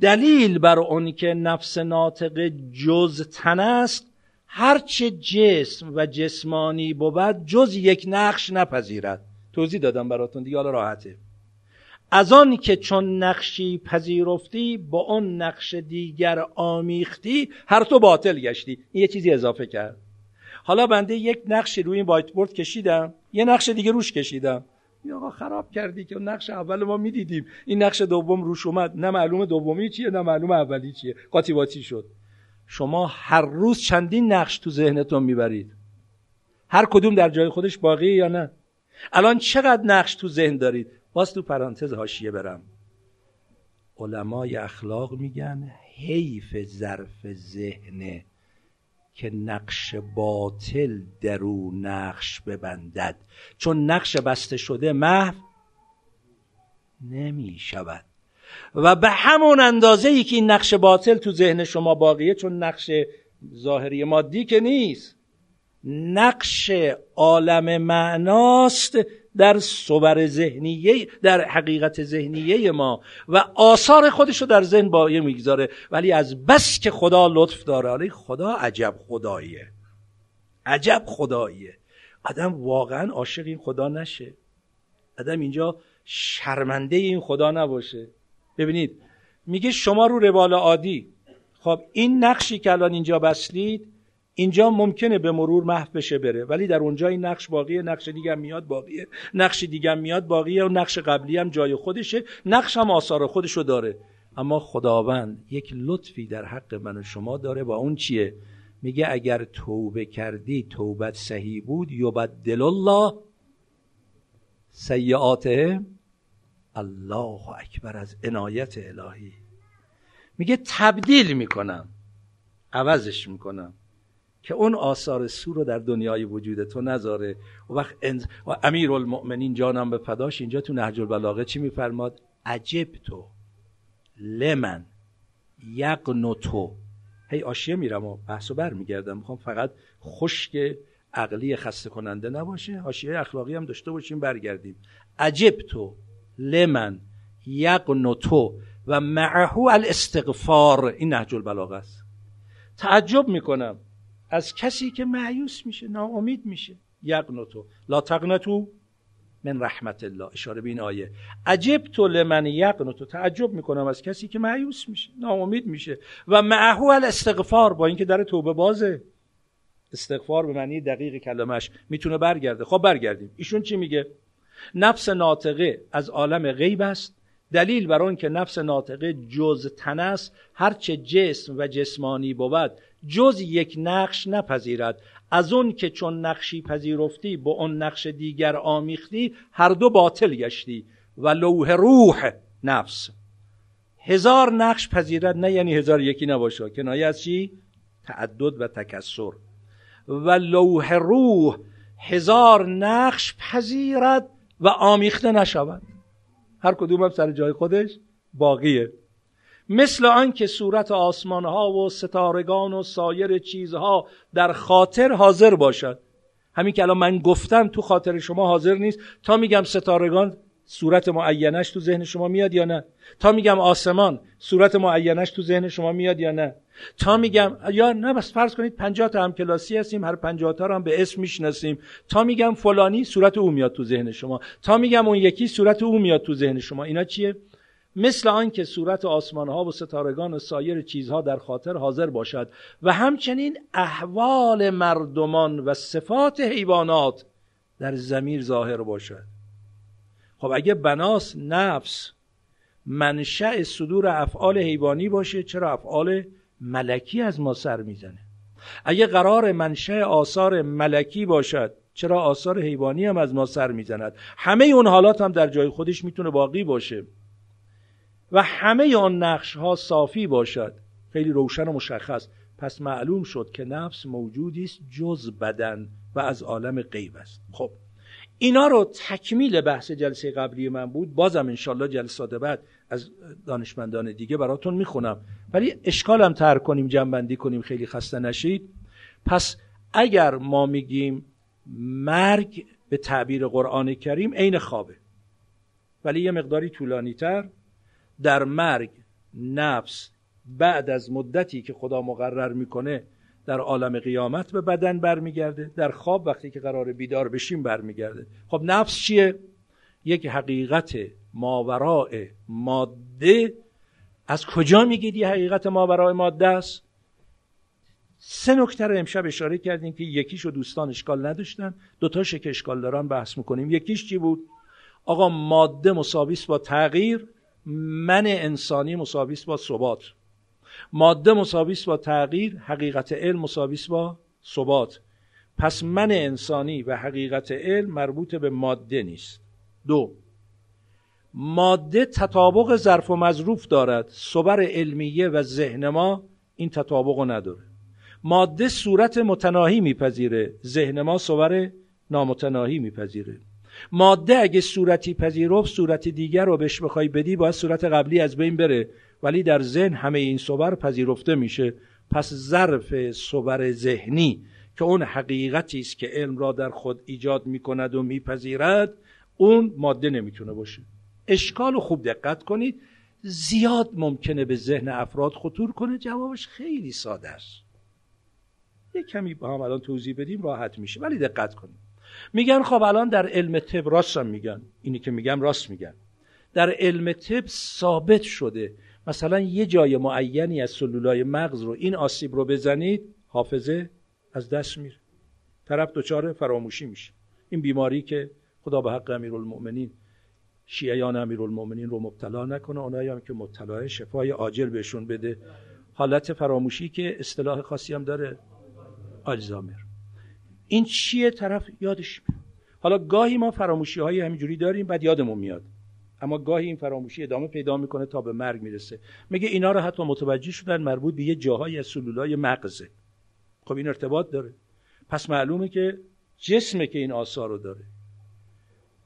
دلیل بر اون که نفس ناطقه جز تن است، هرچه جسم و جسمانی بود جز یک نقش نپذیرد. توضیح دادم براتون دیگه، حالا راحته. از آن که چون نقشی پذیرفتی با اون نقش دیگر آمیختی، هر تو باطل گشتی. این یه چیزی اضافه کرد. حالا بنده یک نقش روی این وایت بورد کشیدم، یه نقش دیگه روش کشیدم. یا آقا خراب کردی که نقش اول ما میدیدیم، این نقش دوم روش اومد، نه معلومه دومی چیه نه معلومه اولی چیه، قاطی باطی شد. شما هر روز چندین نقش تو ذهنتون میبرید؟ هر کدوم در جای خودش باقیه یا نه؟ الان چقدر نقش تو ذهن دارید؟ باز تو پرانتز حاشیه برم، علمای اخلاق میگن حیف ظرف ذهنه که نقش باطل درو نقش ببندد، چون نقش بسته شده محو نمی شود. و به همون اندازه ای که این نقش باطل تو ذهن شما باقیه، چون نقش ظاهری مادی که نیست، نقش عالم معناست در صور ذهنیه، در حقیقت ذهنیه ما، و آثار خودشو در ذهن باقی میگذاره. ولی از بس که خدا لطف داره، علی خدا عجب خداییه، عجب خداییه. آدم واقعا عاشق این خدا نشه، آدم اینجا شرمنده این خدا نباشه. ببینید میگه شما رو روال عادی، خب این نقشی که الان اینجا بسلید اینجا ممکنه به مرور محو بشه بره، ولی در اونجا این نقش باقیه، نقش دیگه میاد باقیه، نقش دیگه میاد باقیه، و نقش قبلی هم جای خودشه، نقش هم آثار خودشو داره. اما خداوند یک لطفی در حق من و شما داره، با اون چیه؟ میگه اگر توبه کردی توبت صحیح بود، یبدل الله سیئاته. الله اکبر از عنایت الهی. میگه تبدیل میکنم، عوضش میکنم که اون آثار سو رو در دنیای وجود تو نذاره. و وقت انز... و امیرالمؤمنین جانم به فداش اینجا تو نهج البلاغه چی میفرماد؟ عجبتو لمن یقنتو. هی آشیه میرم و بحثو بر میگردم، میخوام فقط خشک عقلی خسته کننده نباشه، حاشیه اخلاقی هم داشته باشیم برگردیم. عجبتو لمن یقنتو و معه الاستغفار. این نهج البلاغه است. تعجب میکنم از کسی که مایوس میشه، ناامید میشه. یقنتو لا تقنتو من رحمت الله، اشاره به این آیه. عجبتو لمن یقنتو، تعجب میکنم از کسی که مایوس میشه، ناامید میشه. و معه الاستغفار، با اینکه در توبه بازه، استغفار به معنی دقیق کلمش میتونه برگرده. خب برگردیم. ایشون چی میگه؟ نفس ناطقه از عالم غیب است، دلیل بر آن که نفس ناطقه جز تن است، هرچه جسم و جسمانی بود جز یک نقش نپذیرد. از اون که چون نقشی پذیرفتی با اون نقش دیگر آمیختی، هر دو باطل گشتی. و لوح روح نفس، هزار نقش پذیرد، نه یعنی هزار یکی نباشه، کنایه از چی؟ تعدد و تکثر. و لوح روح، هزار نقش پذیرد و آمیخته نشود، هر کدوم هم سر جای خودش باقیه. مثل آنکه صورت آسمانها و ستارگان و سایر چیزها در خاطر حاضر باشد. همین که الان من گفتم تو خاطر شما حاضر نیست، تا میگم ستارگان صورت معینش تو ذهن شما میاد یا نه، تا میگم آسمان صورت معینش تو ذهن شما میاد یا نه، تا میگم یا نه بس فرض کنید پنجاه تا هم کلاسی هستیم، هر پنجاه تا رو هم به اسم میشناسیم، تا میگم فلانی صورت او میاد تو ذهن شما، تا میگم اون یکی صورت او میاد تو ذهن شما. اینا چیه؟ مثل آن که صورت آسمانها و ستارگان و سایر چیزها در خاطر حاضر باشد و همچنین احوال مردمان و صفات حیوانات در ضمیر ظاهر باشد. خب اگه بناس نفس منشأ صدور افعال حیوانی باشه، چرا افعال ملکی از ما سر میزنه؟ اگه قرار منشأ آثار ملکی باشد، چرا آثار حیوانی هم از ما سر میزند؟ همه اون حالات هم در جای خودش میتونه باقی باشه و همه آن نقش ها صافی باشد، خیلی روشن و مشخص. پس معلوم شد که نفس موجودی است جز بدن و از عالم غیب است. خب اینا رو تکمیل بحث جلسه قبلی من بود. بازم انشالله جلسات بعد از دانشمندان دیگه براتون میخونم، ولی اشکالم تر کنیم، جنبندی کنیم، خیلی خسته نشید. پس اگر ما میگیم مرگ به تعبیر قرآن کریم عین خوابه، ولی یه مقداری طولانی تر، در مرگ نفس بعد از مدتی که خدا مقرر میکنه در عالم قیامت به بدن برمیگرده، در خواب وقتی که قرار بیدار بشیم برمیگرده. خب نفس چیه؟ یک حقیقت ماوراء ماده. از کجا میگید یه حقیقت ماوراء ماده است؟ سه نکته رو امشب اشاره کردیم که یکیشو دوستان اشکال نداشتن، دوتاشه که اشکال دارن بحث میکنیم. یکیش چی بود؟ آقا ماده مساوی است با تغییر، من انسانی مساوی است با ثبات. ماده مساوی است با تغییر، حقیقت علم مساوی است با ثبات. پس من انسانی و حقیقت علم مربوط به ماده نیست. دو، ماده تطابق ظرف و مظروف دارد، صور علمیه و ذهن ما این تطابق رو نداره. ماده صورت متناهی میپذیره، ذهن ما صور نامتناهی میپذیره. ماده اگه صورتی پذیرفت، صورت دیگر رو بهش بخوای بدی باید صورت قبلی از بین بره، ولی در ذهن همه این صور پذیرفته میشه. پس ظرف صور ذهنی که اون حقیقتی است که علم را در خود ایجاد میکند و میپذیرد، اون ماده نمیتونه باشه. اشکال رو خوب دقت کنید، زیاد ممکنه به ذهن افراد خطور کنه. جوابش خیلی ساده است، یک کمی با هم الان توضیح بدیم راحت میشه، ولی دقت کنید. میگن خب الان در علم طب راست هم میگن، اینی که میگم راست میگن، در علم طب ثابت شده مثلا یه جای معینی از سلولای مغز رو این آسیب رو بزنید حافظه از دست میره، طرف دچار فراموشی میشه. این بیماری که خدا به حق امیرالمؤمنین شیعیان امیرالمؤمنین رو مبتلا نکنه، اونایی هم که مبتلاه شفای عاجل بهشون بده. حالت فراموشی که اصطلاح خاصی هم داره، آلزایمر. این چیه؟ طرف یادش میاد. حالا گاهی ما فراموشی‌های همینجوری داریم بعد یادمون میاد، اما گاهی این فراموشی ادامه پیدا میکنه تا به مرگ میرسه. میگه اینا رو حتی متوجه شدن مربوط به یه جاهای از سلولای مغزه. خب این ارتباط داره. پس معلومه که جسمه که این آثار رو داره.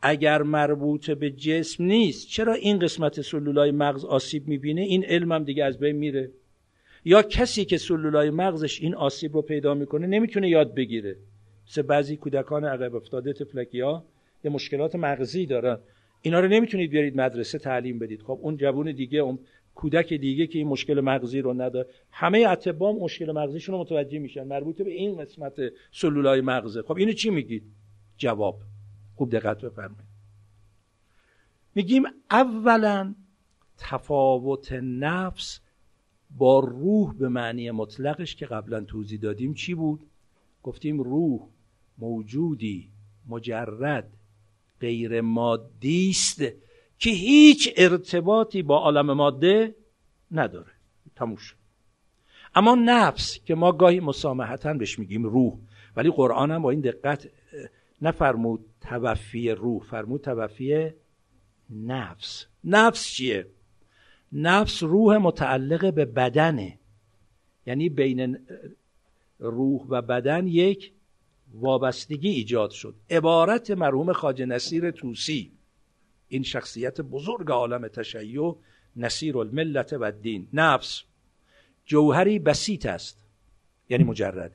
اگر مربوط به جسم نیست، چرا این قسمت سلولای مغز آسیب میبینه؟ این علمم دیگه از بین میره. یا کسی که سلولای مغزش این آسیب رو پیدا میکنه نمیتونه یاد بگیره. مثل بعضی کودکان عقب افتاده، تفلکی‌ها، یه مشکلات مغزی دارن. اینا رو نمیتونید بیارید مدرسه تعلیم بدید. خب اون جوون دیگه، اون کودک دیگه که این مشکل مغزی رو نداره، همه اطباء مشکل مغزیشون رو متوجه میشن، مربوط به این قسمت سلولای مغزه. خب اینو چی میگید؟ جواب خوب دقت بفرمایید. میگیم اولا تفاوت نفس با روح به معنی مطلقش که قبلا توضیح دادیم چی بود؟ گفتیم روح موجودی مجرد غیر مادی است که هیچ ارتباطی با عالم ماده نداره، تموم شد. اما نفس که ما گاهی مسامحتاً بهش میگیم روح، ولی قرآن هم با این دقت نفرمود توفی روح، فرمود توفی نفس. نفس چیه؟ نفس روح متعلق به بدنه، یعنی بین روح و بدن یک وابستگی ایجاد شد. عبارت مرحوم خواجه نصیر طوسی، این شخصیت بزرگ عالم تشیع، نصیر الملت و دین. نفس جوهری بسیط است، یعنی مجرده،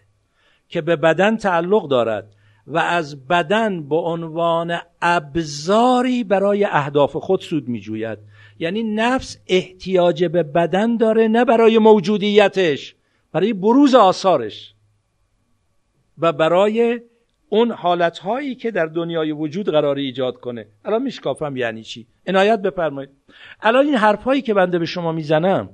که به بدن تعلق دارد و از بدن به عنوان ابزاری برای اهداف خود سود می‌جوید. یعنی نفس احتیاج به بدن داره، نه برای موجودیتش، برای بروز آثارش و برای اون حالتهایی که در دنیای وجود قراری ایجاد کنه. الان میشکافم یعنی چی، عنایت بفرمایید. الان این حرفهایی که بنده به شما میزنم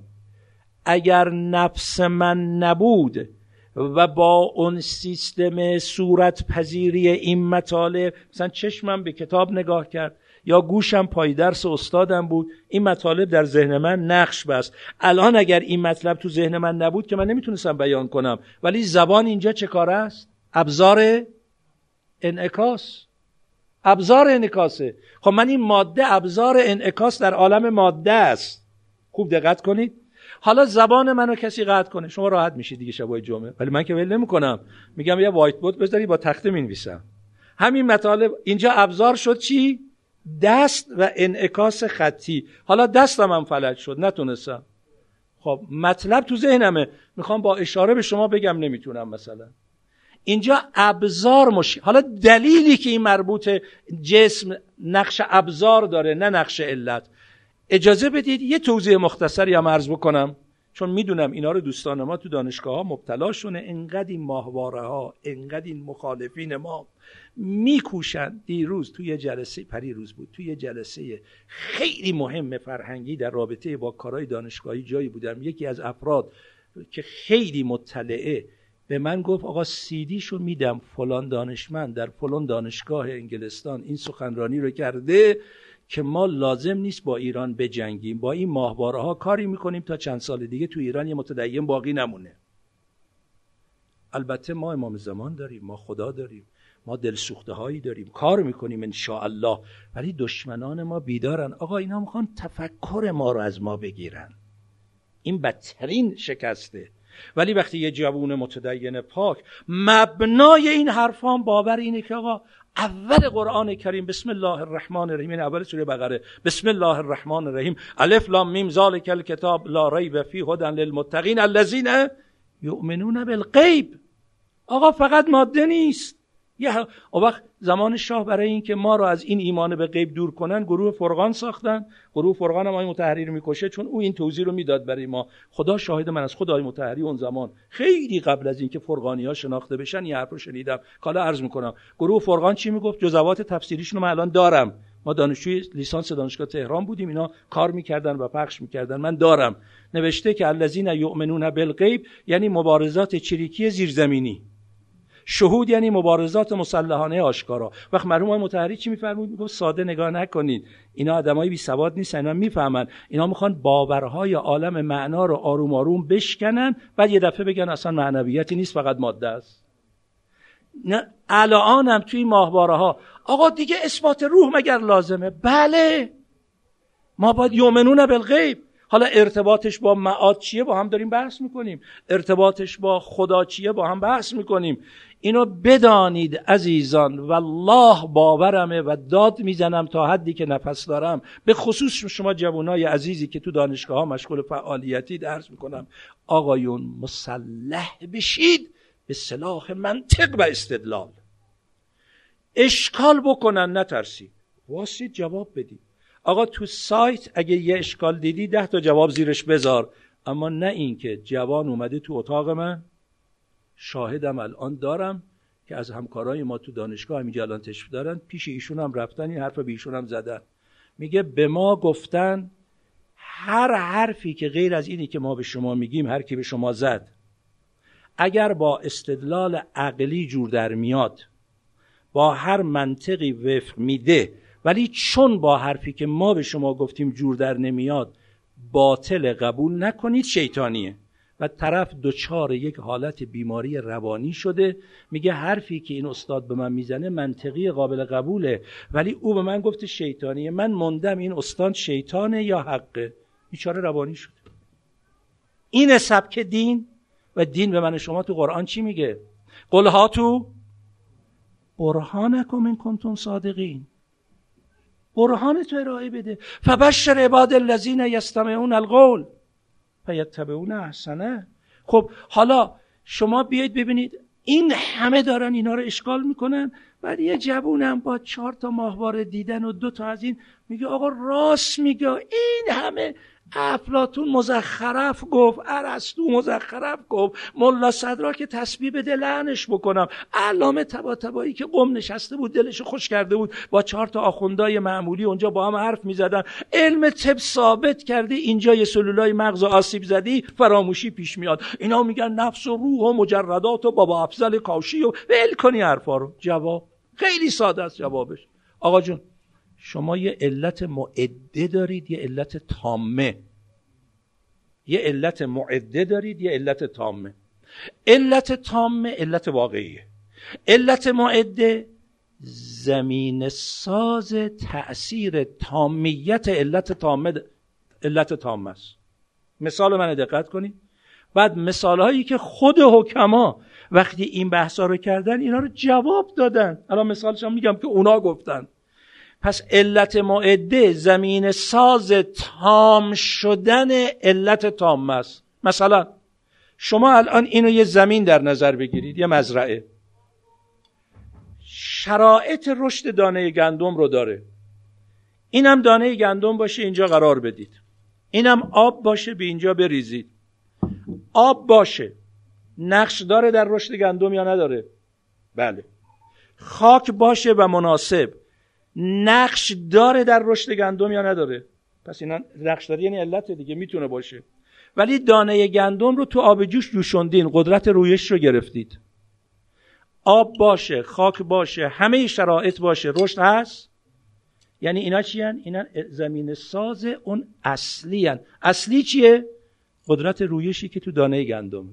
اگر نفس من نبود و با اون سیستم صورت پذیری این مطالب، مثلا چشمم به کتاب نگاه کرد یا گوشم پای درس استادم بود، این مطالب در ذهن من نقش بست. الان اگر این مطلب تو ذهن من نبود که من نمیتونستم بیان کنم. ولی زبان اینجا چه کاره است؟ ابزار انعکاس، ابزار انعکاسه. خب من این ماده ابزار انعکاس در عالم ماده است. خوب دقت کنید. حالا زبان منو کسی قطع کنه، شما راحت میشید دیگه شبای جمعه. ولی من که ول نمیکنم، میگم یه وایت بورد بذاری با تخته مینویسم. همین مطالب اینجا ابزار شد چی؟ دست و انعکاس خطی. حالا دستم هم فلج شد، نتونستم. خب مطلب تو ذهنمه، میخوام با اشاره به شما بگم نمیتونم مثلا. اینجا ابزار مشکل. حالا دلیلی که این مربوط جسم نقش ابزار داره نه نقش علت. اجازه بدید یه توضیح مختصری هم عرض بکنم، چون میدونم اینا رو دوستان ما تو دانشگاه ها مبتلاشونه. انقدر این ماهواره ها، انقدر این مخالفین ما میکوشن. دیروز توی جلسه پری روز بود، توی جلسه خیلی مهم فرهنگی در رابطه با کارهای دانشگاهی جایی بودم، یکی از افراد که خیلی مطلعه به من گفت آقا سیدیشو میدم، فلان دانشمند در فلان دانشگاه انگلستان این سخنرانی رو کرده که ما لازم نیست با ایران بجنگیم، با این ماهواره ها کاری میکنیم تا چند سال دیگه تو ایران یه متدین باقی نمونه. البته ما امام زمان داریم، ما خدا داریم، ما دلسوخته هایی داریم، کار میکنیم ان شاء الله. ولی دشمنان ما بیدارن. آقا اینا میخوان تفکر ما رو از ما بگیرن، این بدترین شکسته. ولی وقتی یه جوون متدین پاک، مبنای این حرفان باور اینه که آقا اول قرآن کریم بسم الله الرحمن الرحیم، این اول سوره بقره، بسم الله الرحمن الرحیم، الف لام میم ذالک الکتاب لا ریب فیه هدی للمتقین الذین یؤمنون بالغیب. آقا فقط ماده نیست. یه وقت زمان شاه برای این که ما رو از این ایمان به غیب دور کنن گروه فرقان ساختن. گروه فرقان هم آقای مطهری میکشه، چون او این توضیح رو میداد برای ما. خدا شاهد من از خدای مطهری اون زمان خیلی قبل از این که فرقانی‌ها شناخته بشن یه حرف رو شنیدم. حالا عرض میکنم گروه فرقان چی میگفت؟ جزوات تفسیریشون من الان دارم. ما دانشجوی لیسانس دانشگاه تهران بودیم، اینا کار میکردن و پخش میکردن، من دارم. نوشته که الذین یؤمنون بالغیب یعنی مبارزات چریکی زیرزمینی. شهود یعنی مبارزات مسلحانه آشکارا. وقت مرحوم مطهری چی میفرمود؟ میگفت ساده نگاه نکنید، اینا آدمای بی سواد نیستن، اینا میفهمن، اینا میخوان باورهای عالم معنا رو آروم آروم بشکنن، بعد یه دفعه بگن اصلا معنویتی نیست فقط ماده است. نه الانم توی ماهواره ها آقا دیگه اثبات روح مگر لازمه؟ بله، ما باید یؤمنون بالغیب. حالا ارتباطش با معاد چیه؟ با هم داریم بحث میکنیم. ارتباطش با خدا چیه؟ با هم بحث میکنیم. اینو بدانید عزیزان، والله باورمه و داد میزنم تا حدی که نفس دارم، به خصوص شما جوانای عزیزی که تو دانشگاه ها مشغول فعالیتید، عرض میکنم آقایون مسلح بشید به سلاح منطق و استدلال. اشکال بکنن نترسید، واسید جواب بدید. آقا تو سایت اگه یه اشکال دیدی ده تا جواب زیرش بذار، اما نه اینکه جوان اومده تو اتاق من، شاهدم الان دارم که از همکارای ما تو دانشگاه همینجا الان تشریف دارن، پیش ایشون هم رفتن این حرف به ایشون هم زدن. میگه به ما گفتن هر حرفی که غیر از اینی که ما به شما میگیم هر کی به شما زد، اگر با استدلال عقلی جور در میاد، با هر منطقی وفق میده، ولی چون با حرفی که ما به شما گفتیم جور در نمیاد، باطل قبول نکنید، شیطانیه. و طرف دوچار یک حالت بیماری روانی شده، میگه حرفی که این استاد به من میزنه منطقی قابل قبوله، ولی او به من گفت شیطانیه، من موندم این استاد شیطانه یا حقه. بیچاره روانی شده. این سبک دین. و دین به من شما تو قرآن چی میگه؟ قل هاتوا برهانکم ان کنتم صادقین. برهان تو ارائه بده. فبشر عباد الذین یستمعون القول فیتبعون احسنه. خب حالا شما بیایید ببینید این همه دارن اینا رو اشغال میکنن، بعد یه جوونم با چهار تا ماهواره دیدن و دو تا از این میگه آقا راست میگه، این همه افلاطون مزخرف گفت، ارسطو مزخرف گفت، ملا صدرا که تسبیح بده لعنش بکنم، علامه طباطبایی که قم نشسته بود دلش خوش کرده بود با چهار تا آخوندای معمولی اونجا با هم حرف میزدن، علم طب ثابت کرده اینجا یه سلولای مغز و آسیب زدی فراموشی پیش میاد، اینا میگن نفس و روح و مجردات و بابا افضل کاشی و ول کنی حرفا رو. جواب خیلی ساده است جوابش. آقا جون شما یه علت معده دارید، یه علت تامه، یه علت معده دارید، یه علت تامه. علت تامه علت واقعیه، علت معده زمین ساز تأثیر تامیت علت تامه علت تامه است. مثال من دقت کنید، بعد مثالهایی که خود حکما وقتی این بحثا رو کردن اینا رو جواب دادن، الان مثالش هم میگم که اونا گفتن. پس علت معده زمین ساز تام شدن علت تام است. مثلا شما الان اینو یه زمین در نظر بگیرید، یه مزرعه، شرایط رشد دانه گندم رو داره، اینم دانه گندم باشه اینجا قرار بدید، اینم آب باشه به اینجا بریزید، آب باشه نقش داره در رشد گندم یا نداره؟ بله. خاک باشه و مناسب نقش داره در رشد گندم یا نداره؟ پس اینا نقش داره یعنی علت دیگه، میتونه باشه. ولی دانه گندم رو تو آب جوش جوشوندین، قدرت رویش رو گرفتید، آب باشه خاک باشه همه شرایط باشه رشد هست، یعنی اینا چی هن؟ اینا زمین ساز اون اصلی هن. اصلی چیه؟ قدرت رویشی که تو دانه گندمه.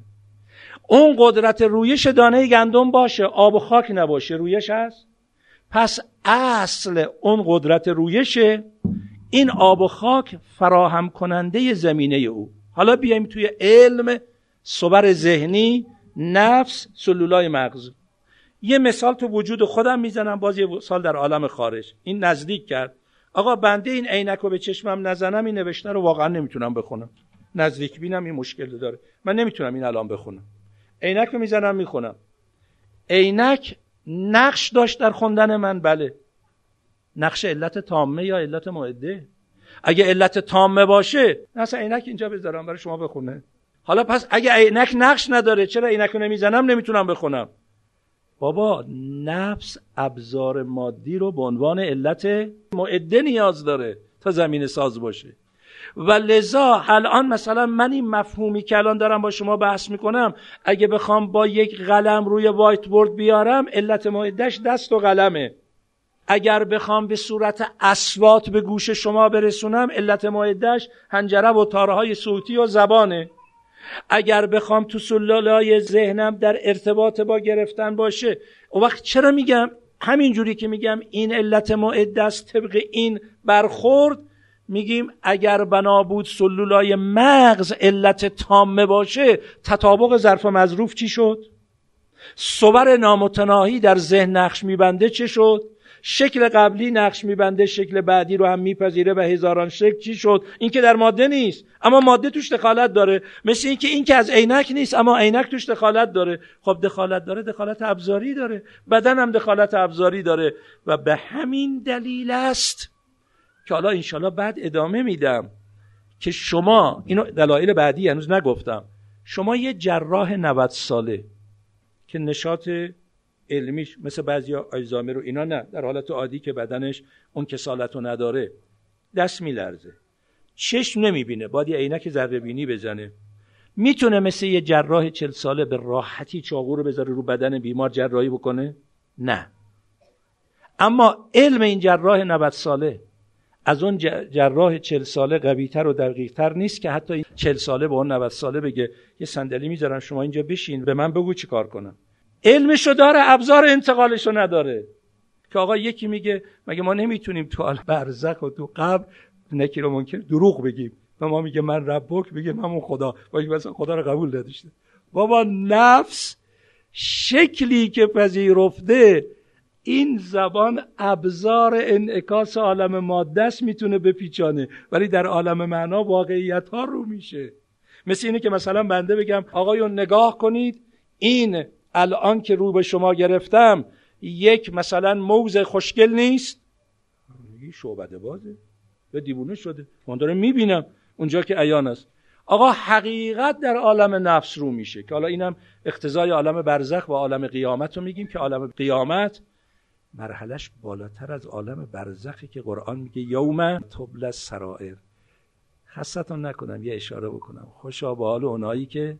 اون قدرت رویش دانه گندم باشه آب و خاک نباشه رویش هست، پس اصل اون قدرت رویشه، این آب و خاک فراهم کننده زمینه او. حالا بیایم توی علم صبر ذهنی، نفس، سلولای مغز. یه مثال تو وجود خودم میزنم، باز یه مثال در عالم خارج. این نزدیک کرد. آقا بنده این عینک رو به چشمم نزنم این نوشته رو واقعا نمیتونم بخونم، نزدیک بینم این مشکل داره، من نمیتونم این الان بخونم، عینک رو میزنم میخونم. عینک نقش داشت در خوندن من؟ بله. نقش علت تامه یا علت معده؟ اگه علت تامه باشه اصلا عینک اینجا بذارم برای شما بخونه. حالا پس اگه عینک نقش نداره چرا عینک رو نمیزنم نمیتونم بخونم؟ بابا نفس ابزار مادی رو به عنوان علت معده نیاز داره تا زمین ساز باشه، و لذا الان مثلا من این مفهومی که الان دارم با شما بحث میکنم اگه بخوام با یک قلم روی وایت بورد بیارم علت معده‌اش دست و قلمه، اگر بخوام به صورت اصوات به گوش شما برسونم علت معده‌اش حنجره و تارهای صوتی و زبانه، اگر بخوام تو سلوله‌های ذهنم در ارتباط با گرفتن باشه. اون وقت چرا میگم همین جوری که میگم این علت معده است طبق این برخورد میگیم اگر بنابود سلولای مغز علت تامه باشه تطابق ظرف و مظروف چی شد؟ صور نامتناهی در ذهن نقش میبنده چه شد؟ شکل قبلی نقش میبنده شکل بعدی رو هم میپذیره و هزاران شکل چی شد؟ این که در ماده نیست اما ماده توش دخالت داره، مثل این که این که از عینک نیست اما عینک توش دخالت داره. خب دخالت داره، دخالت ابزاری داره، بدن هم دخالت ابزاری داره، و به همین دلیل است که حالا انشالله بعد ادامه میدم که شما اینو دلایل بعدی هنوز نگفتم، شما یه جراح نود ساله که نشاط علمیش مثل بعضی آیزامر و اینا نه، در حالت عادی که بدنش اون کسالت رو نداره دست میلرزه، چشم نمیبینه، باید یه عینک ذره بینی بزنه، میتونه مثل یه جراح چل ساله به راحتی چاقو رو بذاره رو بدن بیمار جراحی بکنه؟ نه. اما علم این جراح نود ساله از اون جراح چهل ساله قوی‌تر و دقیق‌تر نیست که حتی این چهل ساله با اون نود ساله بگه یه صندلی میذارم شما اینجا بشین به من بگو چی کار کنم. علمشو داره، ابزار انتقالشو نداره. که آقا یکی میگه مگه ما نمیتونیم تو عالم برزخ و تو قبر نکیر و منکر دروغ بگیم و ما میگه من ربک، میگه من اون خدا، ولی مثلا خدا رو قبول نداشته. بابا نفس شکلی که پذیرفته این زبان ابزار انعکاس عالم ماده است، میتونه بپیچانه، ولی در عالم معنا واقعیت ها رو میشه. مثل اینه که مثلا بنده بگم آقایون نگاه کنید، این الان که رو به شما گرفتم یک مثلا موز خوشگل نیست، این شعبده بازه یا دیوونه شده، من داره میبینم اونجا که عیان است. آقا حقیقت در عالم نفس رو میشه که حالا اینم اقتضای عالم برزخ و عالم قیامت رو میگیم که عالم قیامت مرحلش بالاتر از عالم برزخی که قرآن میگه یوم تبلی السرائر. حستون نکنم یه اشاره بکنم، خوشا به حال اونایی که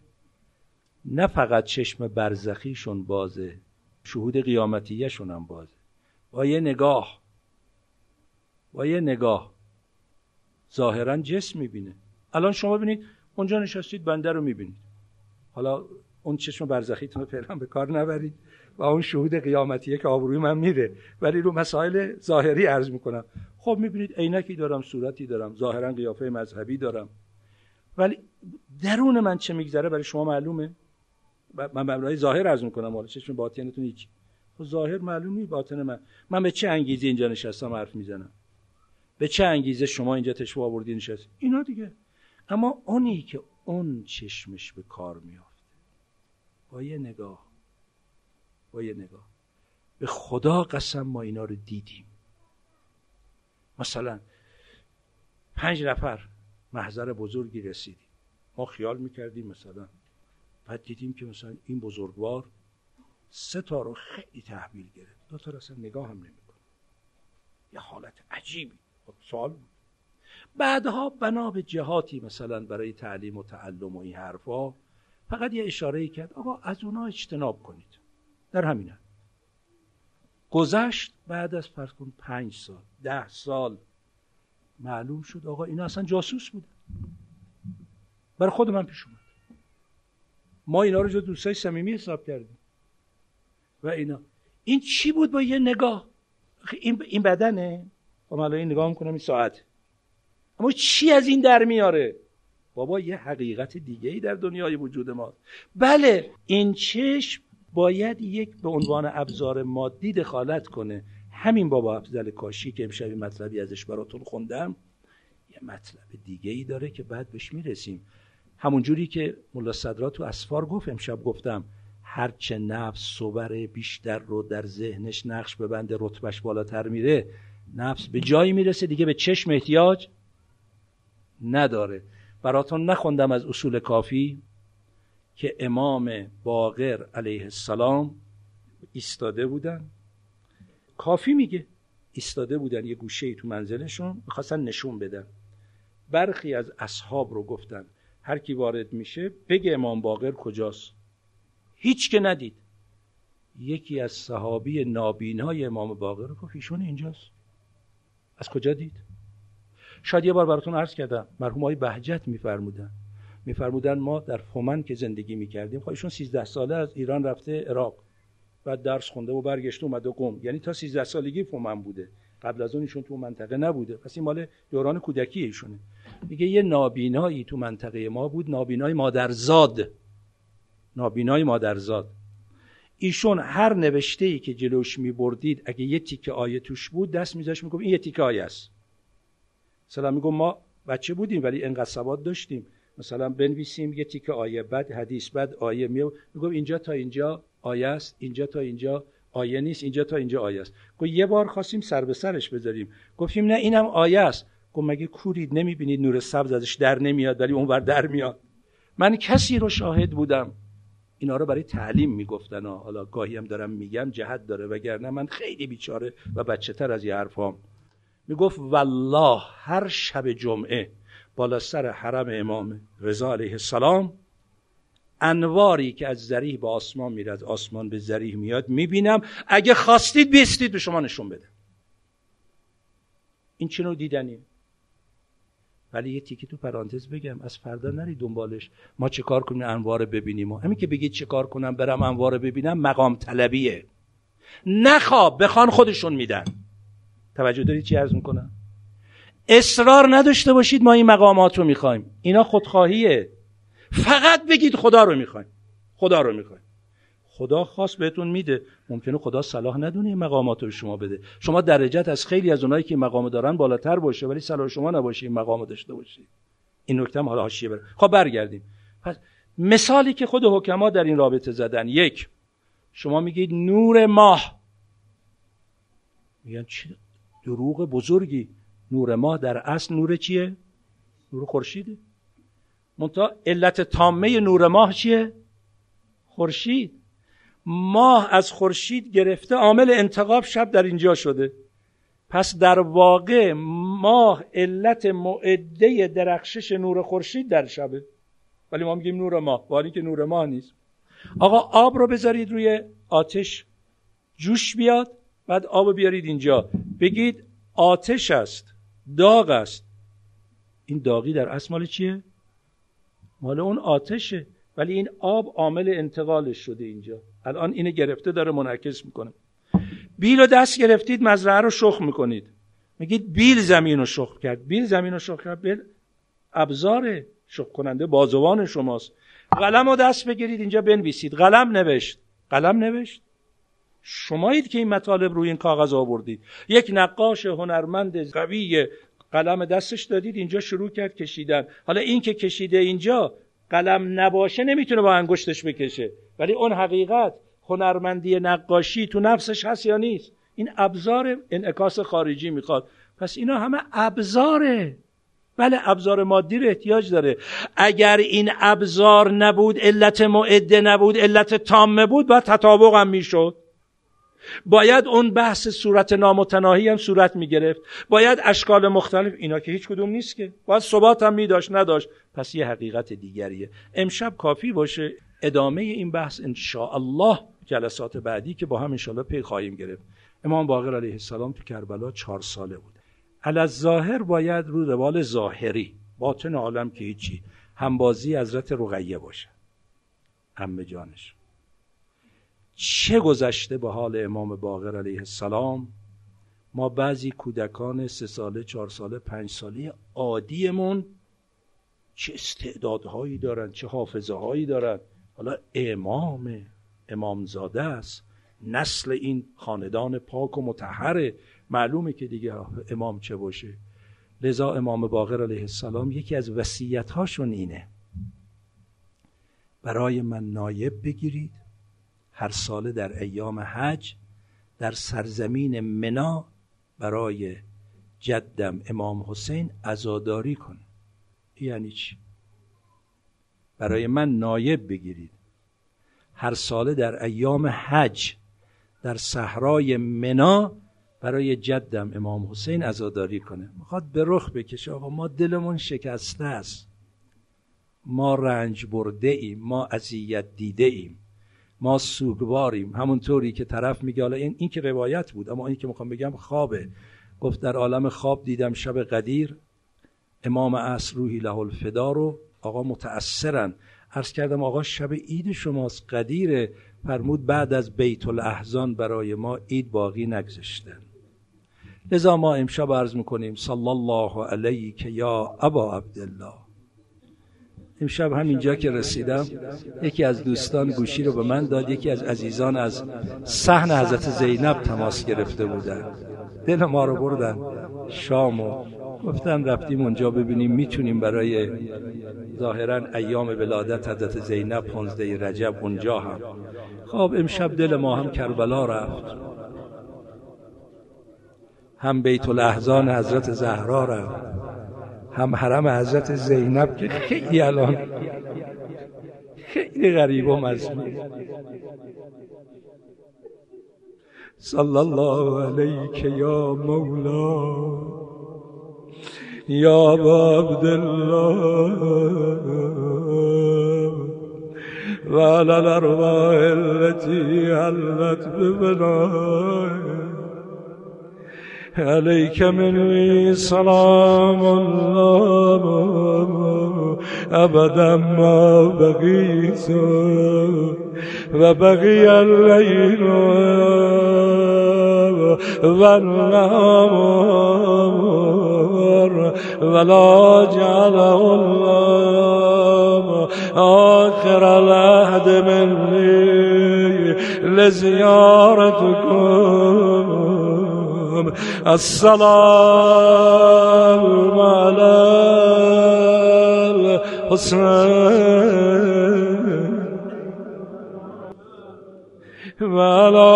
نه فقط چشم برزخیشون بازه، شهود قیامتیشون هم بازه. با یه نگاه با یه نگاه ظاهرا جسم میبینه. الان شما ببینید اونجا نشستید، بنده رو میبینید، حالا اون چشم برزخیتون رو فعلا به کار نبرید و اون شهود قیامتیه که آبروی من میره، ولی رو مسائل ظاهری عرض میکنم. خب میبینید عینکی دارم، صورتی دارم، ظاهرا قیافه مذهبی دارم، ولی درون من چه میگذره برای شما معلومه؟ من برای ظاهر عرض میکنم، حالا چشم باطنتون هیچ. خب ظاهر معلوم نیست، باطن من من به چه انگیزه اینجا نشستم حرف میزنم، به چه انگیزه شما اینجا تشو آوردین نشست، اینا دیگه. اما اونی که اون چشمش به کار میافته با یه نگاه با یه نگاه به خدا قسم ما اینا رو دیدیم. مثلا پنج نفر محضر بزرگی رسیدیم، ما خیال میکردیم مثلا، بعد دیدیم که مثلا این بزرگوار سه تا رو خیلی تحویل گرفت، دو تا رو اصلا نگاه هم نمیکنه، یه حالت عجیبی. خب سوال بود. بعدها بنا به جهاتی مثلا برای تعلیم و تعلم و این حرفا فقط یه اشاره‌ای کرد، آقا از اونها اجتناب کنید. در همین حد گذشت، بعد از فرض کن پنج سال ده سال معلوم شد آقا اینا اصلا جاسوس بودن. برای خود من پیش اومد، ما اینا رو جز دوستای صمیمی حساب کردیم و اینا. این چی بود با یه نگاه؟ این این بدنه، خب حالا این نگاه میکنم این ساعت، اما چی از این در میاره؟ بابا یه حقیقت دیگه‌ای در دنیای وجود ما. بله این چشم باید یک به عنوان ابزار مادی دخالت کنه. همین بابا افضل کاشی که امشب مطلبی ازش براتون خوندم یه مطلب دیگه‌ای داره که بعد بهش میرسیم. همون جوری که ملا صدرا تو اسفار گفت، امشب گفتم هرچه نفس صبر بیشتر رو در ذهنش نقش ببنده، رتبش بالاتر میره. نفس به جایی میرسه دیگه به چشم احتیاج نداره. براتون نخوندم از اصول کافی که امام باقر علیه السلام ایستاده بودن، کافی میگه ایستاده بودن یه گوشه‌ای تو منزلشون، می‌خواستن نشون بدن. برخی از اصحاب رو گفتن هر کی وارد میشه بگه امام باقر کجاست، هیچ که ندید. یکی از صحابی نابینای امام باقر رو گفت ایشون اینجاست. از کجا دید؟ شاید یه بار براتون عرض کردم، مرحوم آقای بهجت میفرمودن میفرمودن ما در فومن که زندگی میکردیم، خب ایشون سیزده ساله از ایران رفته عراق، بعد درس خونده و برگشته اومده قم، یعنی تا سیزده سالگی فومن بوده، قبل از اون ایشون تو منطقه نبوده، پس این مال دوران کودکی ایشونه. میگه یه نابینایی تو منطقه ما بود، نابینای مادرزاد نابینای مادرزاد ایشون هر نوشته‌ای که جلوش میبردید اگه یه تیکه آیه توش بود دست میذاش میگفت این یه تیکه آیه است. مثلا میگم ما بچه بودیم ولی انقدر سواد داشتیم، مثلا بنویسیم یه تیکه آیه، بعد حدیث، بعد آیه، میگم اینجا تا اینجا آیه است، اینجا تا اینجا آیه نیست، اینجا تا اینجا آیه است. گفت یه بار خواستیم سر به سرش بذاریم، گفتیم نه اینم آیه است. گفت مگه کورید نمیبینید نور سبز ازش در نمیاد ولی اونور در میاد؟ من کسی رو شاهد بودم اینا رو برای تعلیم میگفتن، حالا گاهی هم دارم میگم جهت داره، وگرنه من خیلی بیچاره و بچه‌تر از یه حرفام. میگفت والله هر شب جمعه بالا سر حرم امام رضا علیه السلام انواری که از ذریح به آسمان میره، از آسمان به ذریح میاد، میبینم، اگه خواستید بیستید به شما نشون بده. این چنو دیدنیه. ولی یه تیکی تو پرانتز بگم، از فردا نری دنبالش ما چه کار کنیم انوار ببینیم. و همین که بگید چه کار کنم برم انوار ببینم مقام طلبیه. نخواب بخوان خودشون میدن. توجه دارید چی عرض میکنم؟ اصرار نداشته باشید ما این مقامات رو میخوایم، اینا خودخواهیه. فقط بگید خدا رو میخوایم، خدا رو میخوایم. خدا خاص بهتون میده، ممکنه خدا صلاح ندونه این مقامات رو شما بده، شما درجت از خیلی از اونایی که مقام دارن بالاتر باشه ولی صلاح شما نباشه این مقام داشته باشی. این نکته هم حالا حاشیه بره. خب برگردیم. پس مثالی که خود حکما در این رابطه زدن، یک، شما میگید نور ماه، میگن چی دروغ بزرگی، نور ماه در اصل نور چیه؟ نور خورشیده. منتها علت تامه نور ماه چیه؟ خورشید. ماه از خورشید گرفته عامل انتقاب شب در اینجا شده. پس در واقع ماه علت معده درخشش نور خورشید در شبه، ولی ما میگیم نور ماه، ولی که نور ماه نیست. آقا آب رو بذارید روی آتش جوش بیاد، بعد آب رو بیارید اینجا، بگید آتش است، داغ است. این داغی در اصل مال چیه؟ مال اون آتشه، ولی این آب عامل انتقالش شده اینجا، الان اینه گرفته داره منعکس میکنه. بیل رو دست گرفتید، مزرعه رو شخم میکنید، میگید بیل زمین رو شخم کرد. بیل زمین رو شخم کرد، بیل ابزار شخم کننده، بازوان شماست. قلم رو دست بگیرید اینجا بنویسید، قلم نوشت، قلم نوشت، شمایید که این مطالب روی این کاغذ آوردید. یک نقاش هنرمند قوی قلم دستش دادید اینجا شروع کرد کشیدن. حالا این که کشیده اینجا قلم نباشه نمیتونه با انگشتش بکشه، ولی اون حقیقت هنرمندی نقاشی تو نفسش هست یا نیست؟ این ابزار انعکاس خارجی میخواد. پس اینا همه ابزاره، بله ابزار مادی رو احتیاج داره. اگر این ابزار نبود، علت معده نبود، علت تامه بود، باید تطابق هم میشد، باید اون بحث صورت نامتناهی هم صورت میگرفت، باید اشکال مختلف، اینا که هیچ کدوم نیست که، باید ثبات هم میداشت نداشت. پس یه حقیقت دیگریه. امشب کافی باشه، ادامه این بحث انشاءالله جلسات بعدی که با هم انشاءالله پی خواهیم گرفت. امام باقر علیه السلام تو کربلا چهار ساله بود. علاالظاهر باید رو روال ظاهری، باطن عالم که هیچی، همبازی حضرت رقیه باشه، عمه جانش. چه گذشته به حال امام باقر علیه السلام. ما بعضی کودکان سه ساله، چهار ساله، پنج ساله عادیمون چه استعدادهایی دارن، چه حافظه هایی دارن. حالا امام، امامزاده است، نسل این خاندان پاک و مطهره، معلومه که دیگه امام چه باشه. لذا امام باقر علیه السلام یکی از وصیت‌هاشون اینه: برای من نایب بگیرید، هر ساله در ایام حج در سرزمین منا برای جدم امام حسین عزاداری کن. یعنی چی؟ برای من نایب بگیرید، هر ساله در ایام حج در صحرای منا برای جدم امام حسین عزاداری کنه. میخواد به رخ بکشه، آقا ما دلمون شکسته است، ما رنج برده ایم، ما اذیت دیده ایم، ما سوگواریم. همونطوری که طرف میگه، حالا این, این که روایت بود، اما این که میخوام بگم خوابه، گفت در عالم خواب دیدم شب قدیر امام عصر روحی له الفدا رو، آقا متأثرن. عرض کردم آقا شب عید شماست، قدیره. فرمود بعد از بیت الاحزان برای ما عید باقی نگذاشتن. لذا ما امشب عرض میکنیم صلی الله علیک یا ابا عبدالله. امشب همینجا که رسیدم یکی از دوستان گوشی رو به من داد، یکی از عزیزان از صحن حضرت زینب تماس گرفته بودن، دل ما رو بردن شام و گفتن رفتیم اونجا ببینیم میتونیم برای ظاهرا ایام ولادت حضرت زینب پانزده رجب اونجا هم. خب امشب دل ما هم کربلا رفت، هم بیت الاحزان حضرت زهرا رفت، هم حرم حضرت زینب که خیلی الان خیلی غریب و مظلوم. صلی الله علیک یا مولا یا ابا عبدالله و علی الارواح التي حلت ببنائك عليك مني سلام الله أبدا ما بغيت وبغي الليل والنهار ولا جعله الله آخر العهد مني لزيارتكم السلام على الحسين وعلى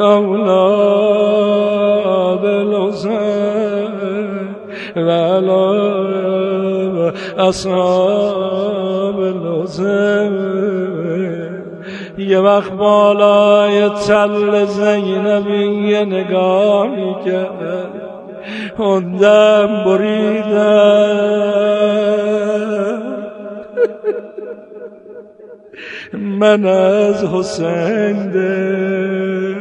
أولاد الحسين وعلى أصحاب الحسين. یه وقت بالای تل زینبی یه نگاه میکرد، اون دم بریدم من از حسین دل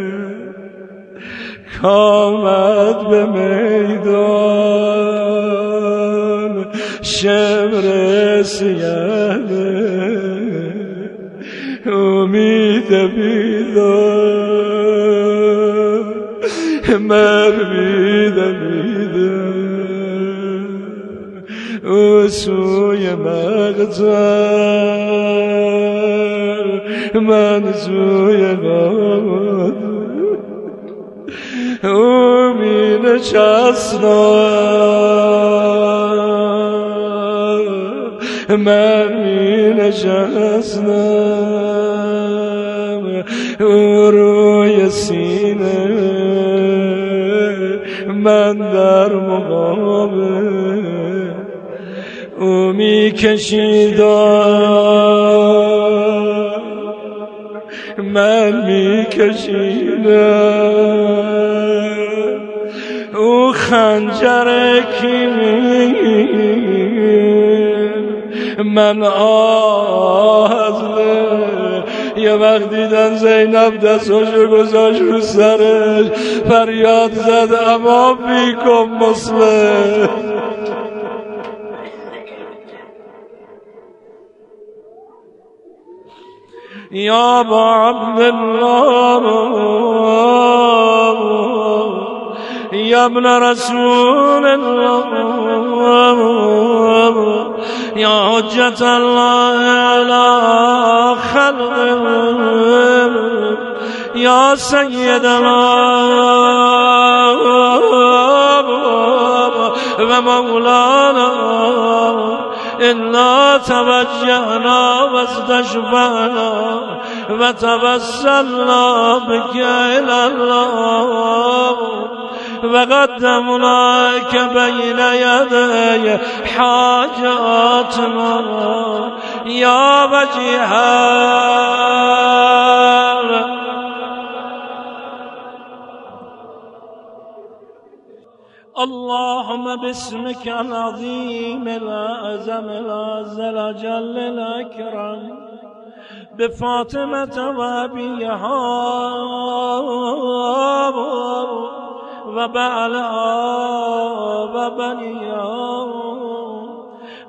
کامد به میدان شمر سیانه امید بیدان مر بیدان او سوی مغزر من سوی غامد او می نشستم من می نشستم او روی سینه من در مقابل او می کشیدم من می کشیدم او خنجر کیمی من آه از دل. یه وقت دیدن زینب دستاشو گذاشت رو سرش فریاد زد امام بیکن مسلم يا أبا عبد الله يا ابن رسول الله يا حجة الله على خلقه يا سيدنا ومولانا إنا توجهنا واستشفعنا وتوسلنا بك إلى الله وقدمناك بين يدي حاجاتنا يا وجيها اللهم باسمك العظيم الأعظم الأعز الأجل الأكرم بفاطمة وأبيها وبعلها وبنيها